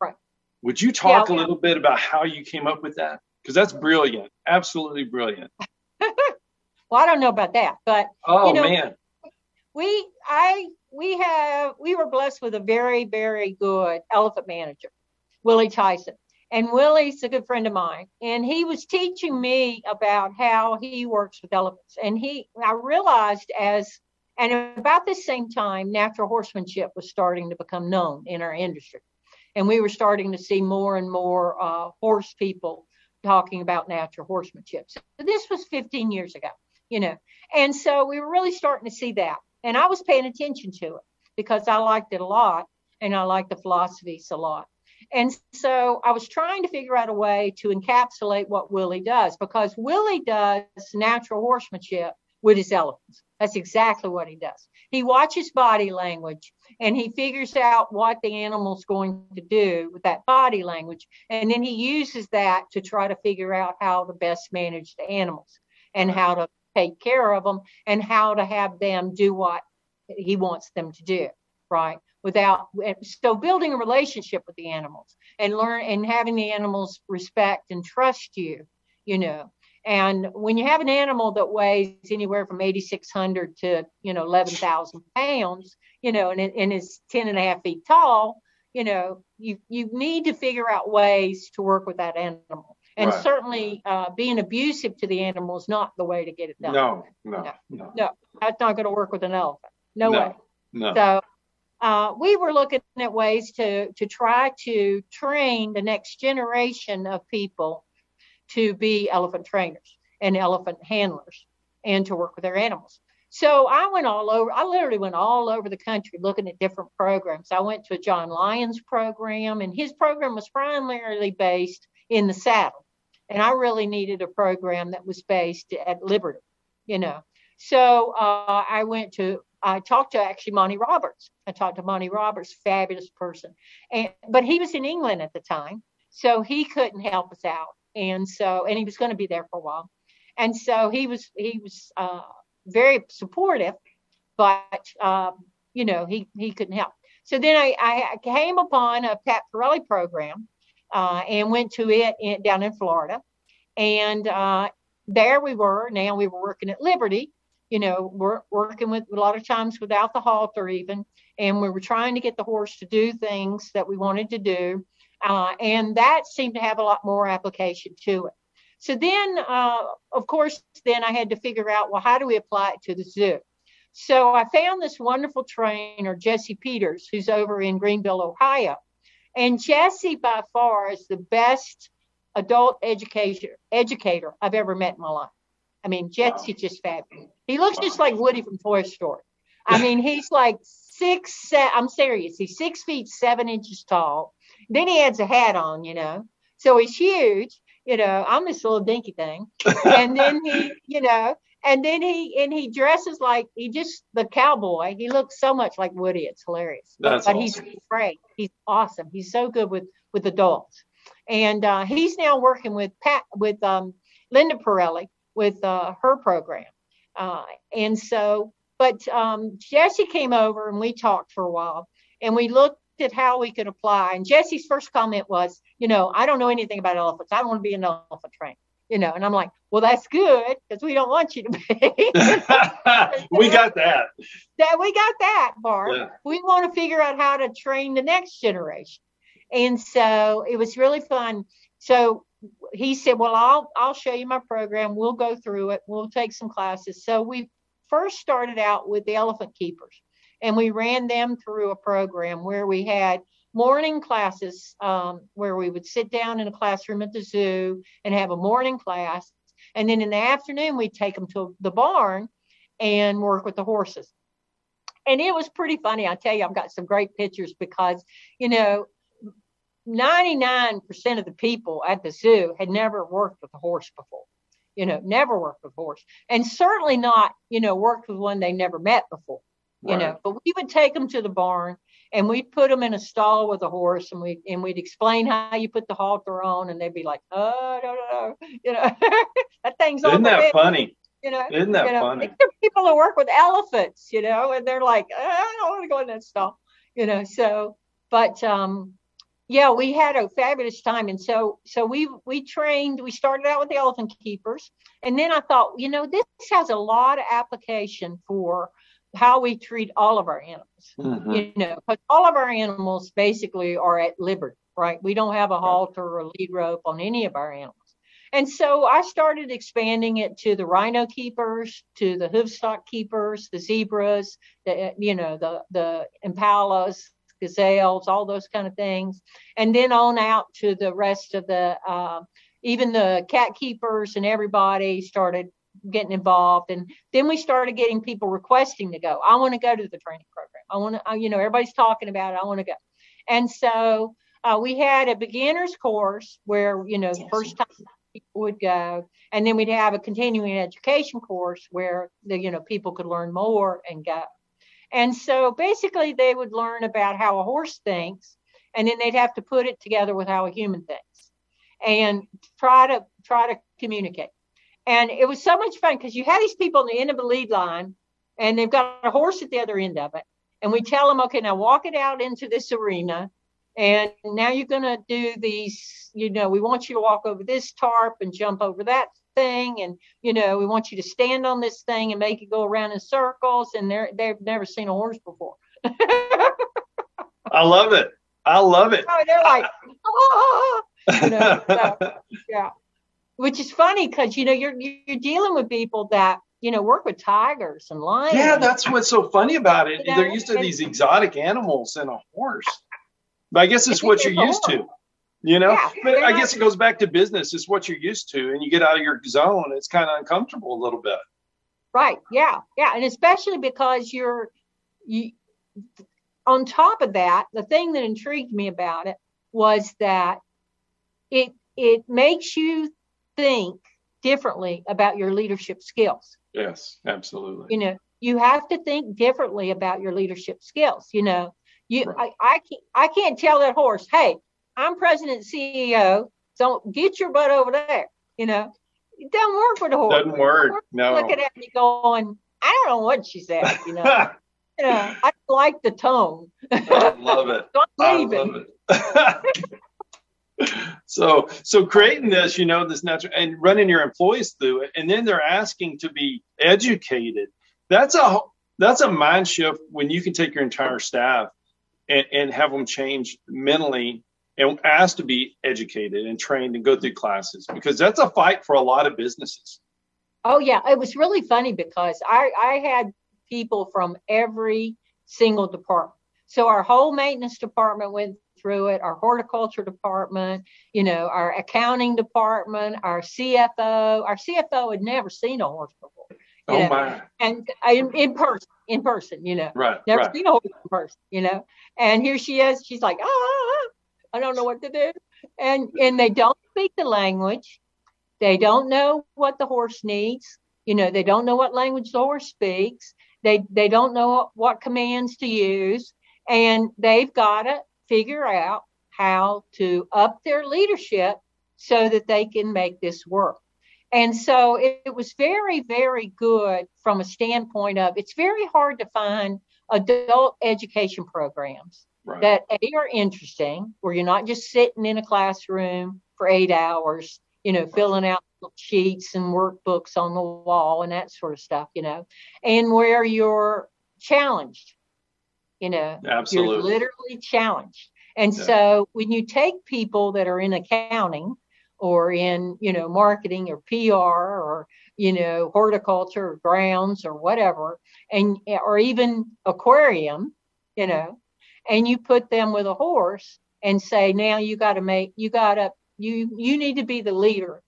Right. Would you talk yeah, a little yeah. bit about how you came up with that? Because that's brilliant. Absolutely brilliant. Well, I don't know about that, but oh, you know, man. We, I, we have, we were blessed with a very, very good elephant manager, Willie Tyson. And Willie's a good friend of mine. And he was teaching me about how he works with elephants. And he, I realized as, and about the same time, natural horsemanship was starting to become known in our industry. And we were starting to see more and more uh, horse people talking about natural horsemanship. So this was fifteen years ago, you know. And so we were really starting to see that. And I was paying attention to it because I liked it a lot and I liked the philosophies a lot. And so I was trying to figure out a way to encapsulate what Willie does, because Willie does natural horsemanship with his elephants. That's exactly what he does. He watches body language and he figures out what the animal's going to do with that body language. And then he uses that to try to figure out how to best manage the animals and how to take care of them and how to have them do what he wants them to do, right? Without, so building a relationship with the animals and learn and having the animals respect and trust you, you know. And when you have an animal that weighs anywhere from eighty-six hundred to, you know, eleven thousand pounds, you know, and, and is ten and a half feet tall, you know, you, you need to figure out ways to work with that animal. And right. certainly uh, being abusive to the animal is not the way to get it done. No, no, no. No, no. That's not going to work with an elephant. No, no way. No. So uh, we were looking at ways to to try to train the next generation of people to be elephant trainers and elephant handlers and to work with their animals. So I went all over. I literally went all over the country looking at different programs. I went to a John Lyons program, and his program was primarily based in the saddle. And I really needed a program that was based at liberty, you know. So uh, I went to, I talked to actually Monty Roberts. I talked to Monty Roberts, fabulous person. And, but he was in England at the time, so he couldn't help us out. And so, and he was going to be there for a while. And so he was, he was uh, very supportive, but, um, you know, he, he couldn't help. So then I, I came upon a Pat Pirelli program uh, and went to it in, down in Florida. And uh, there we were, now we were working at Liberty, you know, we're working with a lot of times without the halter even. And we were trying to get the horse to do things that we wanted to do. Uh, and that seemed to have a lot more application to it. So then, uh, of course, then I had to figure out, well, how do we apply it to the zoo? So I found this wonderful trainer, Jesse Peters, who's over in Greenville, Ohio. And Jesse, by far, is the best adult educator, educator I've ever met in my life. I mean, Jesse wow. just fabulous. He looks wow. just like Woody from Toy Story. I mean, he's like six, se- I'm serious, he's six feet, seven inches tall. Then he has a hat on, you know, so he's huge, you know, I'm this little dinky thing. And then he, you know, and then he, and he dresses like he just, the cowboy, he looks so much like Woody. It's hilarious. That's but awesome. He's great. He's awesome. He's so good with, with adults. And uh, he's now working with Pat, with um, Linda Pirelli with uh, her program. Uh, and so, but um, Jesse came over and we talked for a while and we looked at how we could apply. And Jesse's first comment was, you know, I don't know anything about elephants. I don't want to be an elephant trainer, you know. And I'm like, well, that's good because we don't want you to be. We got that. That we got that, Barb. Yeah. We want to figure out how to train the next generation. And so it was really fun. So he said, well, I'll I'll show you my program. We'll go through it. We'll take some classes. So we first started out with the elephant keepers. And we ran them through a program where we had morning classes um, where we would sit down in a classroom at the zoo and have a morning class. And then in the afternoon, we'd take them to the barn and work with the horses. And it was pretty funny. I tell you, I've got some great pictures because, you know, ninety-nine percent of the people at the zoo had never worked with a horse before, you know, never worked with a horse and certainly not, you know, worked with one they never met before. You know, but we would take them to the barn and we'd put them in a stall with a horse and we and we'd explain how you put the halter on and they'd be like, oh, no, no, no, you know, that thing's on. Isn't that funny? You know, isn't that you know? funny? There are people who work with elephants, you know, and they're like, oh, I don't want to go in that stall, you know. So, but um, yeah, we had a fabulous time, and so so we we trained. We started out with the elephant keepers, and then I thought, you know, this has a lot of application for how we treat all of our animals, mm-hmm. you know, because all of our animals basically are at liberty, right? We don't have a halter or a lead rope on any of our animals. And so I started expanding it to the rhino keepers, to the hoofstock keepers, the zebras, the, you know, the, the impalas, gazelles, all those kind of things. And then on out to the rest of the, uh, even the cat keepers and everybody started getting involved. And then we started getting people requesting to go. I want to go to the training program. I want to, you know, everybody's talking about it. I want to go. And so uh, we had a beginner's course where, you know, yes. first time would go. And then we'd have a continuing education course where the, you know, people could learn more and go. And so basically they would learn about how a horse thinks, and then they'd have to put it together with how a human thinks and try to try to communicate. And it was so much fun because you had these people on the end of the lead line and they've got a horse at the other end of it. And we tell them, okay, now walk it out into this arena. And now you're going to do these, you know, we want you to walk over this tarp and jump over that thing. And, you know, we want you to stand on this thing and make it go around in circles. And they're, they've never seen a horse before. I love it. I love it. Oh, they're like, oh, you know, so, yeah. Which is funny because, you know, you're you're dealing with people that, you know, work with tigers and lions. Yeah, that's what's so funny about it. You know, they're used to these exotic animals and a horse. But I guess it's what you're used to, you know. Yeah, but I guess it goes back to business. It's what you're used to, and you get out of your zone. It's kind of uncomfortable a little bit. Right. Yeah. Yeah. And especially because you're you, on top of that, the thing that intrigued me about it was that it it makes you think differently about your leadership skills. Yes, absolutely. You know, you have to think differently about your leadership skills, you know. You, I, I can't, I can't tell that horse, hey, I'm president C E O, so get your butt over there. You know, it doesn't work for the horse. Doesn't work. No. Looking at me going, I don't know what she said. You know, you know I like the tone. I love it. Don't leave I love it. it. so, so creating this, you know, this natural and running your employees through it, and then they're asking to be educated. That's a that's a mind shift when you can take your entire staff. And, and have them change mentally and ask to be educated and trained and go through classes, because that's a fight for a lot of businesses. Oh, yeah. It was really funny because I, I had people from every single department. So our whole maintenance department went through it, our horticulture department, you know, our accounting department, our C F O. Our C F O had never seen a horse before. You oh know, my! And in, in person, in person, you know, right? Never right. seen a horse in person, you know. And here she is. She's like, ah, I don't know what to do. And and they don't speak the language. They don't know what the horse needs. You know, they don't know what language the horse speaks. They they don't know what commands to use, and they've got to figure out how to up their leadership so that they can make this work. And so it, it was very, very good from a standpoint of it's very hard to find adult education programs right. that A, are interesting, where you're not just sitting in a classroom for eight hours, you know, filling out sheets and workbooks on the wall and that sort of stuff, you know, and where you're challenged, you know, Absolutely. You're literally challenged. And yeah. so when you take people that are in accounting, or in, you know, marketing or P R or, you know, horticulture or grounds or whatever, and or even aquarium, you know, and you put them with a horse and say, now you got to make, you got to, you, you need to be the leader.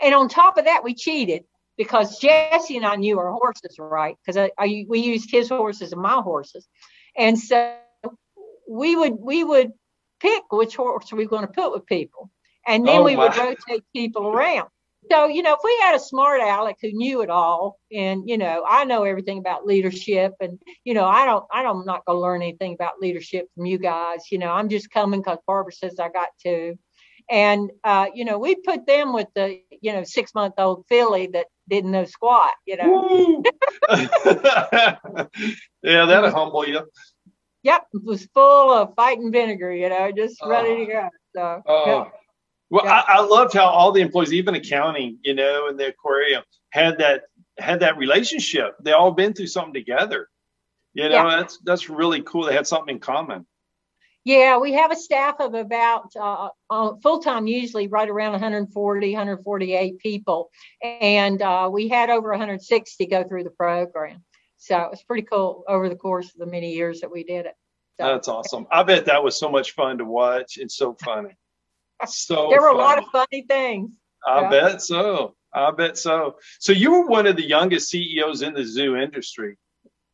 And on top of that, we cheated because Jesse and I knew our horses, right? Because I, I, we used his horses and my horses. And so we would, we would pick which horse we were going to put with people. And then oh, we would wow. rotate people around. So, you know, if we had a smart aleck who knew it all and, you know, I know everything about leadership and, you know, I don't, I don't, I'm not going to learn anything about leadership from you guys. You know, I'm just coming because Barbara says I got to. And, uh, you know, we put them with the, you know, six month old filly that didn't know squat, you know. Yeah, that'll humble you. Yep. It was full of fighting vinegar, you know, just uh, ready to go. So, uh, yeah. Well, yeah. I, I loved how all the employees, even accounting, you know, and the aquarium had that had that relationship. They all been through something together. You know, yeah. that's that's really cool. They had something in common. Yeah, we have a staff of about uh, uh, full time, usually right around one forty, one forty-eight people. And uh, we had over one hundred sixty go through the program. So it was pretty cool over the course of the many years that we did it. So. That's awesome. I bet that was so much fun to watch. It's so funny. So there were funny. A lot of funny things. I yeah. bet so. I bet so. So you were one of the youngest C E Os in the zoo industry.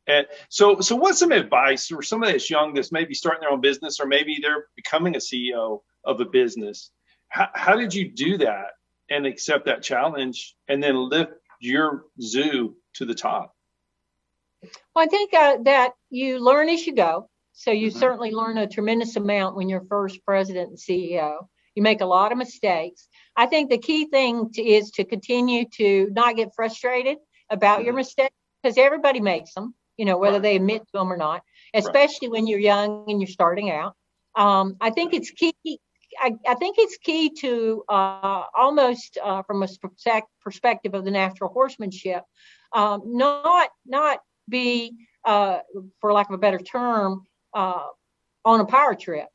And so, so what's some advice for somebody that's young that's maybe starting their own business or maybe they're becoming a C E O of a business? How, how did you do that? and accept that challenge and then lift your zoo to the top? Well, I think uh, that you learn as you go. So you mm-hmm. certainly learn a tremendous amount when you're first president and C E O. You make a lot of mistakes. I think the key thing to, is to continue to not get frustrated about mm-hmm. your mistakes, because everybody makes them, you know, whether right. they admit to them or not, especially right. when you're young and you're starting out. Um, I think it's key. I, I think it's key to uh, almost uh, from a perspective of the natural horsemanship, um, not not be, uh, for lack of a better term, uh, on a power trip,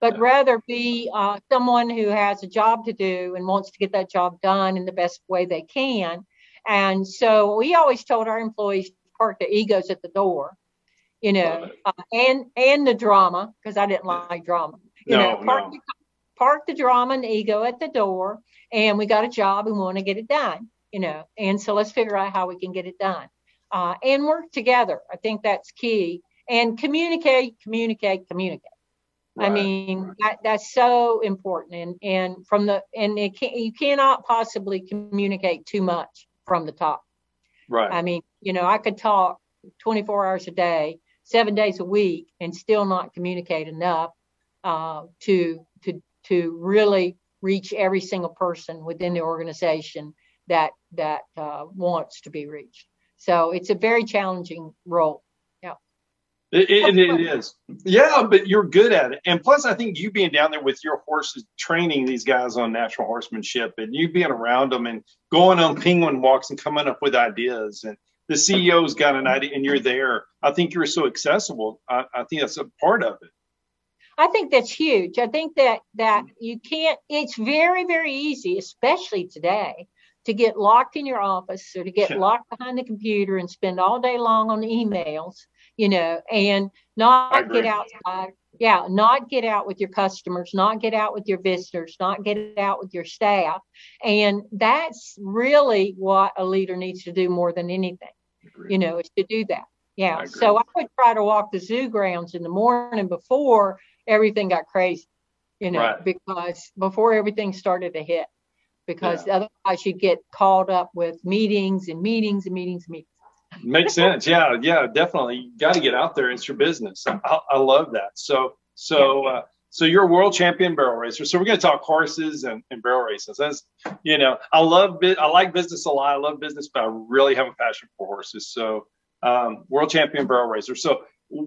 but yeah. rather be uh, someone who has a job to do and wants to get that job done in the best way they can. And so we always told our employees to park their egos at the door, you know, uh, and and the drama, because I didn't like drama. You no, know, park, no. the, park the drama and the ego at the door, and we got a job and want to get it done, you know, and so let's figure out how we can get it done uh, and work together. I think that's key. And communicate, communicate, communicate. Right. I mean, that, that's so important. And and from the and it can, you cannot possibly communicate too much from the top. Right. I mean, you know, I could talk twenty-four hours a day, seven days a week, and still not communicate enough uh, to to to really reach every single person within the organization that that uh, wants to be reached. So it's a very challenging role. Yeah, it, it, it is. Yeah, but you're good at it. And plus, I think you being down there with your horses, training these guys on natural horsemanship, and you being around them and going on penguin walks and coming up with ideas, and the C E O's got an idea and you're there. I think you're so accessible. I, I think that's a part of it. I think that's huge. I think that that you can't, it's very, very easy, especially today, to get locked in your office or to get yeah. locked behind the computer and spend all day long on emails, you know, and not get outside. Yeah, not get out with your customers, not get out with your visitors, not get out with your staff. And that's really what a leader needs to do more than anything, you know, is to do that. Yeah. I so I would try to walk the zoo grounds in the morning before everything got crazy, you know, right. because before everything started to hit, because yeah. otherwise you get caught up with meetings and meetings and meetings and meetings. Makes sense. Yeah. Yeah, definitely. You got to get out there. It's your business. I, I love that. So, so, uh, so you're a world champion barrel racer. So we're going to talk horses and, and barrel races. That's, you know, I love it. I like business a lot. I love business, but I really have a passion for horses. So, um, world champion barrel racer. So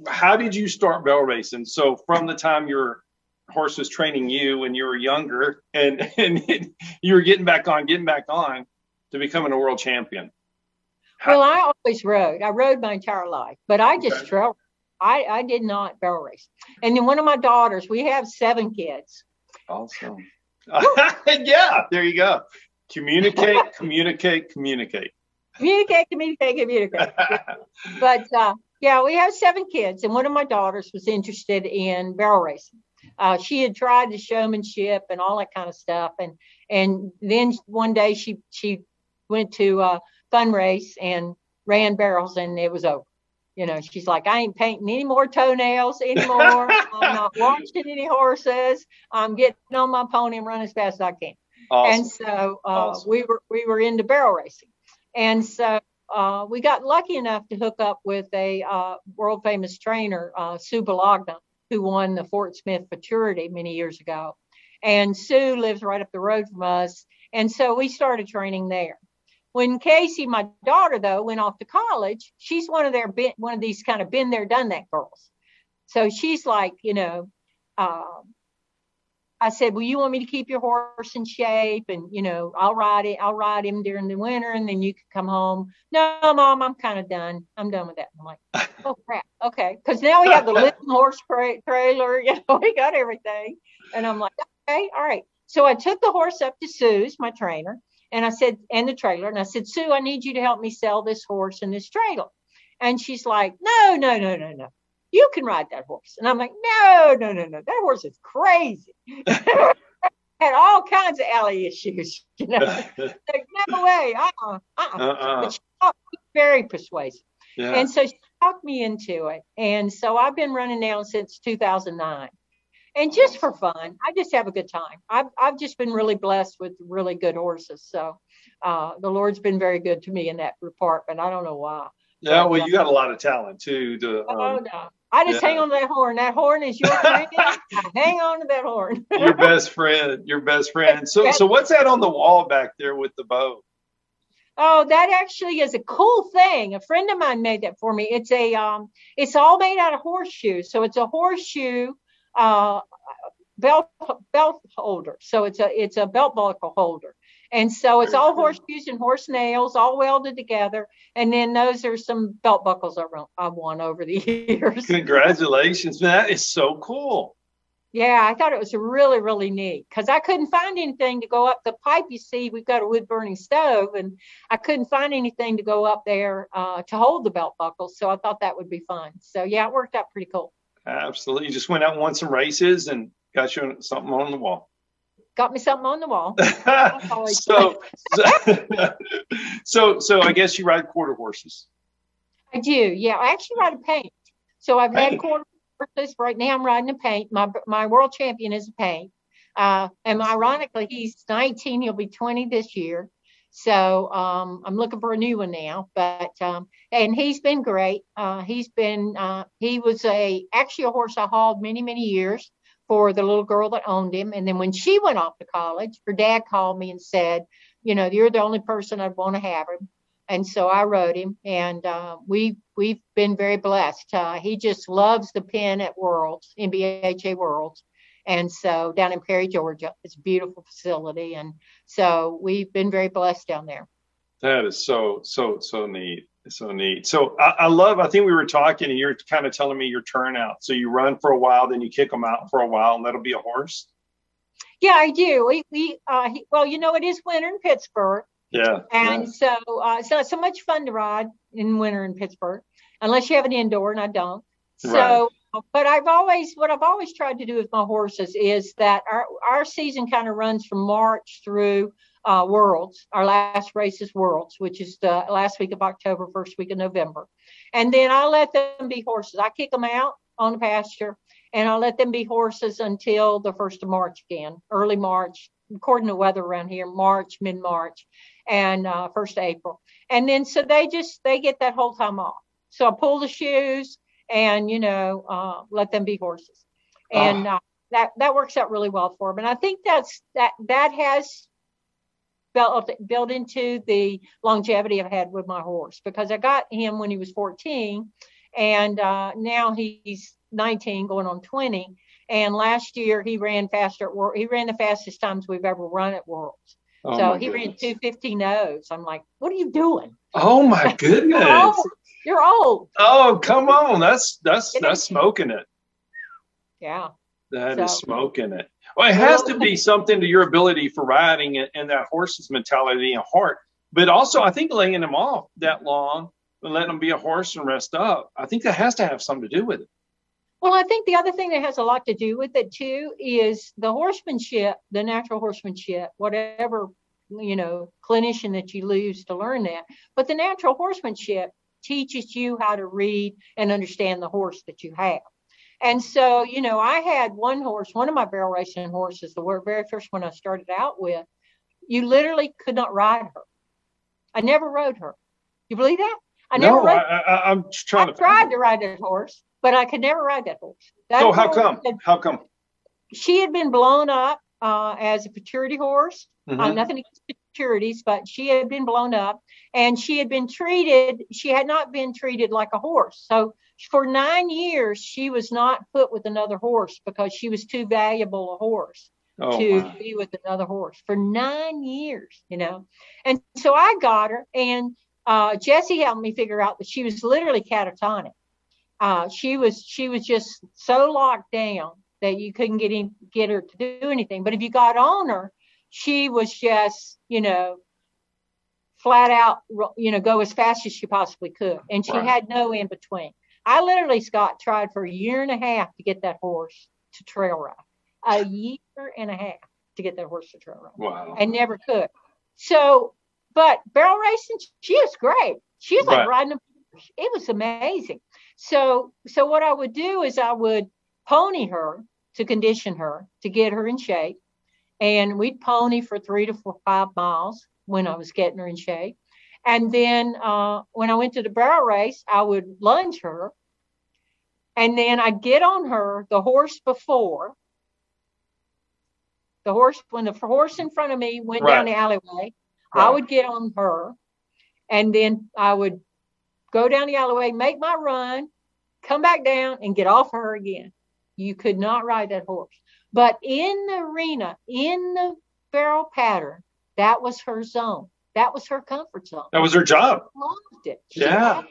how did you start barrel racing? So from the time your horse was training you when you were younger and, and you were getting back on, getting back on to becoming a world champion. Well, I always rode. I rode my entire life, but I just okay. trail. I, I did not barrel race. And then one of my daughters, we have seven kids. Awesome. Yeah, there you go. Communicate, communicate, communicate. Communicate, communicate, communicate. But uh, yeah, we have seven kids. And one of my daughters was interested in barrel racing. Uh, she had tried the showmanship and all that kind of stuff. And and then one day she, she went to uh, fun race and ran barrels, and it was over. You know, she's like, I ain't painting any more toenails anymore. I'm not watching any horses. I'm getting on my pony and running as fast as I can. Awesome. And so uh, awesome. we were we were into barrel racing. And so uh, we got lucky enough to hook up with a uh, world famous trainer, uh, Sue Bologna, who won the Fort Smith Futurity many years ago. And Sue lives right up the road from us. And so we started training there. When Casey, my daughter, though, went off to college, she's one of their been, one of these kind of been there, done that girls. So she's like, you know, uh, I said, well, you want me to keep your horse in shape? And, you know, I'll ride it. I'll ride him during the winter and then you can come home. No, Mom, I'm kind of done. I'm done with that. I'm like, oh, crap. OK, because now we have the living horse tra- trailer. You know, we got everything. And I'm like, OK, all right. So I took the horse up to Sue's, my trainer. And I said, and the trailer. And I said, Sue, I need you to help me sell this horse and this trailer. And she's like, no, no, no, no, no. You can ride that horse. And I'm like, no, no, no, no. That horse is crazy. Had all kinds of alley issues. You know, like, no way. Uh-uh, uh-uh. uh-uh. But she was very persuasive. Yeah. And so she talked me into it. And so I've been running now since two thousand nine. and just for fun. I just have a good time. I've, I've just been really blessed with really good horses. So uh, the Lord's been very good to me in that department. I don't know why. Yeah, well, you got a lot of talent, too. To, um, oh, no. I just yeah. hang on to that horn. That horn is your friend. I hang on to that horn. Your best friend. Your best friend. So that's, so what's that on the wall back there with the bow? Oh, that actually is a cool thing. A friend of mine made that for me. It's a um, it's all made out of horseshoes. So it's a horseshoe uh, belt belt holder. So it's a it's a belt buckle holder. And so it's all horseshoes and horse nails, all welded together. And then those are some belt buckles I've won over the years. Congratulations. That is so cool. Yeah, I thought it was really, really neat because I couldn't find anything to go up the pipe. You see, we've got a wood burning stove and I couldn't find anything to go up there uh, to hold the belt buckles. So I thought that would be fun. So, yeah, it worked out pretty cool. Absolutely. You just went out and won some races and got you something on the wall. Got me something on the wall. so, so, so I guess you ride quarter horses. I do. Yeah. I actually ride a paint. So I've paint. had quarter horses. Right now I'm riding a paint. My, my world champion is a paint. Uh, and ironically, he's nineteen. He'll be twenty this year. So um, I'm looking for a new one now, but, um, and he's been great. Uh, he's been, uh, he was a, actually a horse I hauled many, many years for the little girl that owned him. And then when she went off to college, her dad called me and said, you know, you're the only person I'd want to have him. And so I rode him and uh, we, we've been very blessed. Uh, he just loves the pen at Worlds, N B H A Worlds. And so down in Perry, Georgia, it's a beautiful facility. And so we've been very blessed down there. That is so, so, so neat. So neat. So I, I love, I think we were talking and you're kind of telling me your turnout. So you run for a while, then you kick them out for a while and that'll be a horse. Yeah, I do. We, we uh, he, well, you know, it is winter in Pittsburgh. Yeah. And yeah. so uh, it's not so much fun to ride in winter in Pittsburgh, unless you have an indoor, and I don't. So, right. but I've always, what I've always tried to do with my horses is that our, our season kind of runs from March through Uh, Worlds. Our last race is Worlds, which is the last week of October, first week of November. And then I let them be horses. I kick them out on the pasture and I let them be horses until the first of March again, early March, according to weather around here, March, mid-March and uh, first of April. And then so they just, they get that whole time off. So I pull the shoes and, you know, uh, let them be horses. And oh. uh, that, that works out really well for them. And I think that's, that, that has Built, built into the longevity I've had with my horse because I got him when he was fourteen and uh, now he's nineteen going on twenty. And last year he ran faster at Worlds. He ran the fastest times we've ever run at Worlds. Oh so he goodness. ran two fifteen ohs. I'm like, what are you doing? Oh my goodness. You're old. You're old. Oh, come on. That's, that's, that's smoking it. Yeah. That so. is smoking it. Well, it has to be something to your ability for riding and, and that horse's mentality and heart. But also, I think laying them off that long and letting them be a horse and rest up, I think that has to have something to do with it. Well, I think the other thing that has a lot to do with it, too, is the horsemanship, the natural horsemanship, whatever, you know, clinician that you lose to learn that. But the natural horsemanship teaches you how to read and understand the horse that you have. And so, you know, I had one horse, one of my barrel racing horses, the very first one I started out with, you literally could not ride her. I never rode her. You believe that? I never no, rode I, I, I'm trying I to. I tried to ride that horse, but I could never ride that horse. That so how horse come? Had, how come? She had been blown up uh, as a maturity horse. Mm-hmm. Uh, nothing against maturities, but she had been blown up and she had been treated. She had not been treated like a horse. So for nine years, she was not put with another horse because she was too valuable a horse oh, to my. be with another horse for nine years, you know. And so I got her, and uh, Jesse helped me figure out that she was literally catatonic. Uh, she was she was just so locked down that you couldn't get in, get her to do anything. But if you got on her, she was just, you know, flat out, you know, go as fast as she possibly could. And she right. had no in between. I literally, Scott, tried for a year and a half to get that horse to trail ride. A year and a half to get that horse to trail ride. Wow. And never could. So, but barrel racing, she is great. She was like right. riding a horse. It was amazing. So, so what I would do is I would pony her to condition her, to get her in shape. And we'd pony for three to four, five miles when I was getting her in shape. And then uh, when I went to the barrel race, I would lunge her. And then I'd get on her, the horse before. The horse, when the horse in front of me went right down the alleyway, right, I would get on her. And then I would go down the alleyway, make my run, come back down and get off her again. You could not ride that horse. But in the arena, in the barrel pattern, that was her zone. That was her comfort zone. That was her job. She loved it. She yeah.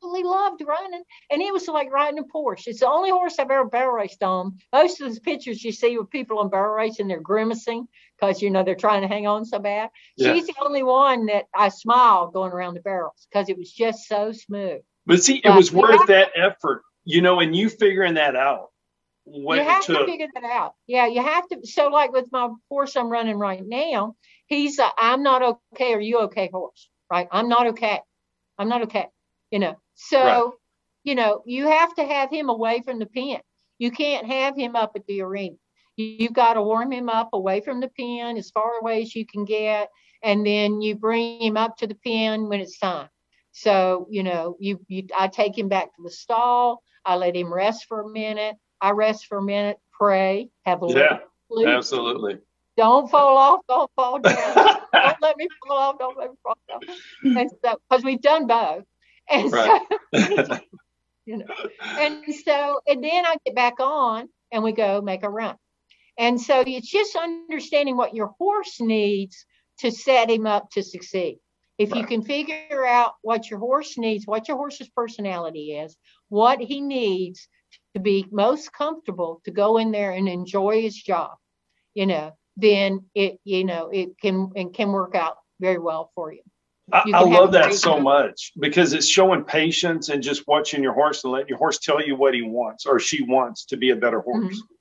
absolutely loved running. And it was like riding a Porsche. It's the only horse I've ever barrel raced on. Most of the pictures you see with people on barrel race and they're grimacing because, you know, they're trying to hang on so bad. Yeah. She's the only one that I smiled going around the barrels because it was just so smooth. But see, but it was worth that effort, you know, and you figuring that out. You have to figure that out. Yeah, you have to. So like with my horse I'm running right now, he's a, I'm not okay. Are you okay, horse? Right? I'm not okay. I'm not okay. You know, so, right. you know, you have to have him away from the pen. You can't have him up at the arena. You've got to warm him up away from the pen as far away as you can get. And then you bring him up to the pen when it's time. So, you know, you, you I take him back to the stall. I let him rest for a minute. I rest for a minute, pray, have a little yeah, sleep. Absolutely. Don't fall off, don't fall down. Don't let me fall off, don't let me fall off. And so, because we've done both. And right. so, you know, and so, and then I get back on and we go make a run. And so it's just understanding what your horse needs to set him up to succeed. If right. you can figure out what your horse needs, what your horse's personality is, what he needs to be most comfortable to go in there and enjoy his job, you know, then it, you know, it can, it can work out very well for you. you I, I love that so much because it's showing patience and just watching your horse and letting your horse tell you what he wants or she wants to be a better horse. Mm-hmm.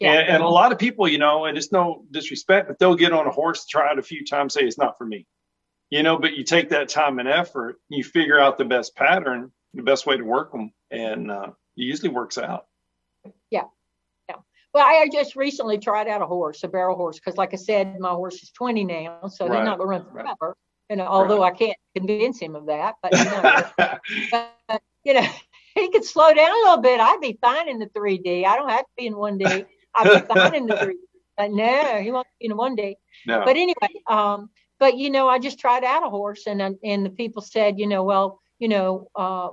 Yeah. And, and a lot of people, you know, and it's no disrespect, but they'll get on a horse, try it a few times, say it's not for me, you know, but you take that time and effort, you figure out the best pattern, the best way to work them. And, uh, it usually works out. Yeah. Yeah. Well, I just recently tried out a horse, a barrel horse, because like I said, my horse is twenty now, so right. he's not going to run forever. Right. And although right. I can't convince him of that, but you know, but, you know, he could slow down a little bit. I'd be fine in the three D. I don't have to be in one D. I'd be fine in the three D. But no, he won't be in one D. No. But anyway, um, but, you know, I just tried out a horse, and and the people said, you know, well, you know, uh,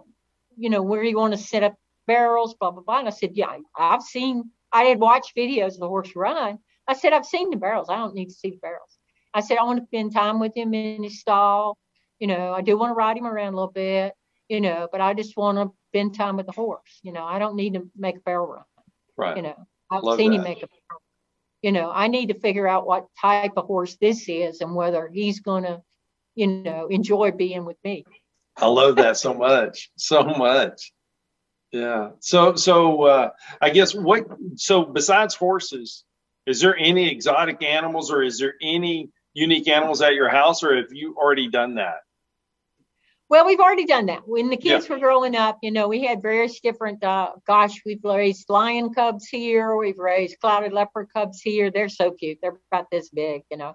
you know, where you want to set up barrels, blah, blah, blah. And I said, yeah, I've seen, I had watched videos of the horse run. I said, I've seen the barrels. I don't need to see the barrels. I said, I want to spend time with him in his stall. You know, I do want to ride him around a little bit, you know, but I just want to spend time with the horse. You know, I don't need to make a barrel run. Right. You know, I've Love seen that. him make a barrel. You know, I need to figure out what type of horse this is and whether he's going to, you know, enjoy being with me. I love that so much. So much. Yeah. So, so uh, I guess what, so besides horses, is there any exotic animals or is there any unique animals at your house, or have you already done that? Well, we've already done that. When the kids yeah. were growing up, you know, we had various different, uh, gosh, we've raised lion cubs here. We've raised clouded leopard cubs here. They're so cute. They're about this big, you know,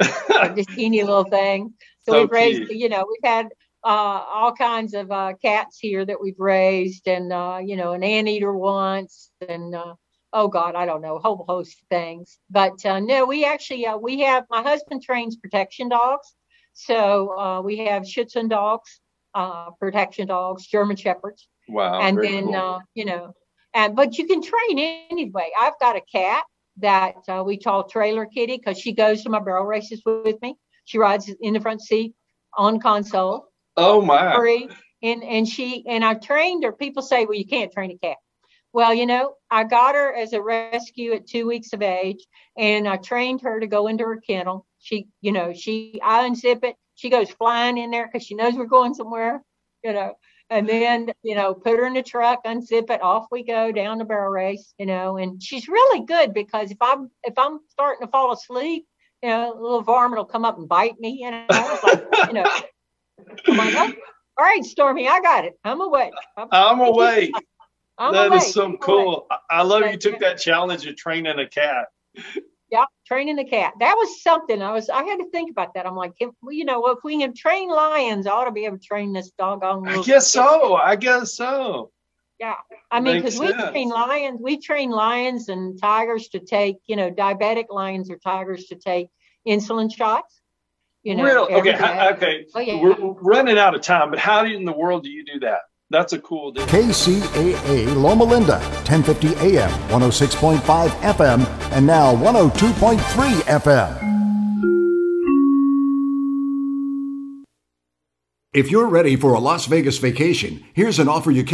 just teeny little thing. So, so we've cute. raised, you know, we've had Uh, all kinds of uh, cats here that we've raised, and uh, you know, an anteater once, and uh, oh God, I don't know, a whole host of things. But uh, no, we actually uh, we have my husband trains protection dogs, so uh, we have Shih Tzu dogs, uh, protection dogs, German Shepherds. Wow, and then cool. uh, you know, and but you can train anyway. I've got a cat that uh, we call Trailer Kitty because she goes to my barrel races with me. She rides in the front seat on console. Oh my! Free. And and she and I trained her. People say, well, you can't train a cat. Well, you know, I got her as a rescue at two weeks of age, and I trained her to go into her kennel. She, you know, she I unzip it. She goes flying in there because she knows we're going somewhere, you know. And then, you know, put her in the truck, unzip it, off we go down the barrel race, you know. And she's really good because if I'm if I'm starting to fall asleep, you know, a little varmint will come up and bite me, and I was like, you know. I'm like, oh, all right, Stormy, I got it. I'm awake. I'm, I'm awake. I'm that away. Is so cool. Away. I love you took that challenge of training a cat. Yeah, training a cat. That was something. I was. I had to think about that. I'm like, if, you know, if we can train lions, I ought to be able to train this doggone. I guess cat. so. I guess so. Yeah, I mean, because we train lions, we train lions and tigers to take, you know, diabetic lions or tigers to take insulin shots. You know, really? Okay, I, okay. Oh, yeah. We're running out of time, but how in the world do you do that? That's a cool deal. K C A A Loma Linda, ten fifty A M, one oh six point five F M, and now one oh two point three F M. If you're ready for a Las Vegas vacation, here's an offer you can't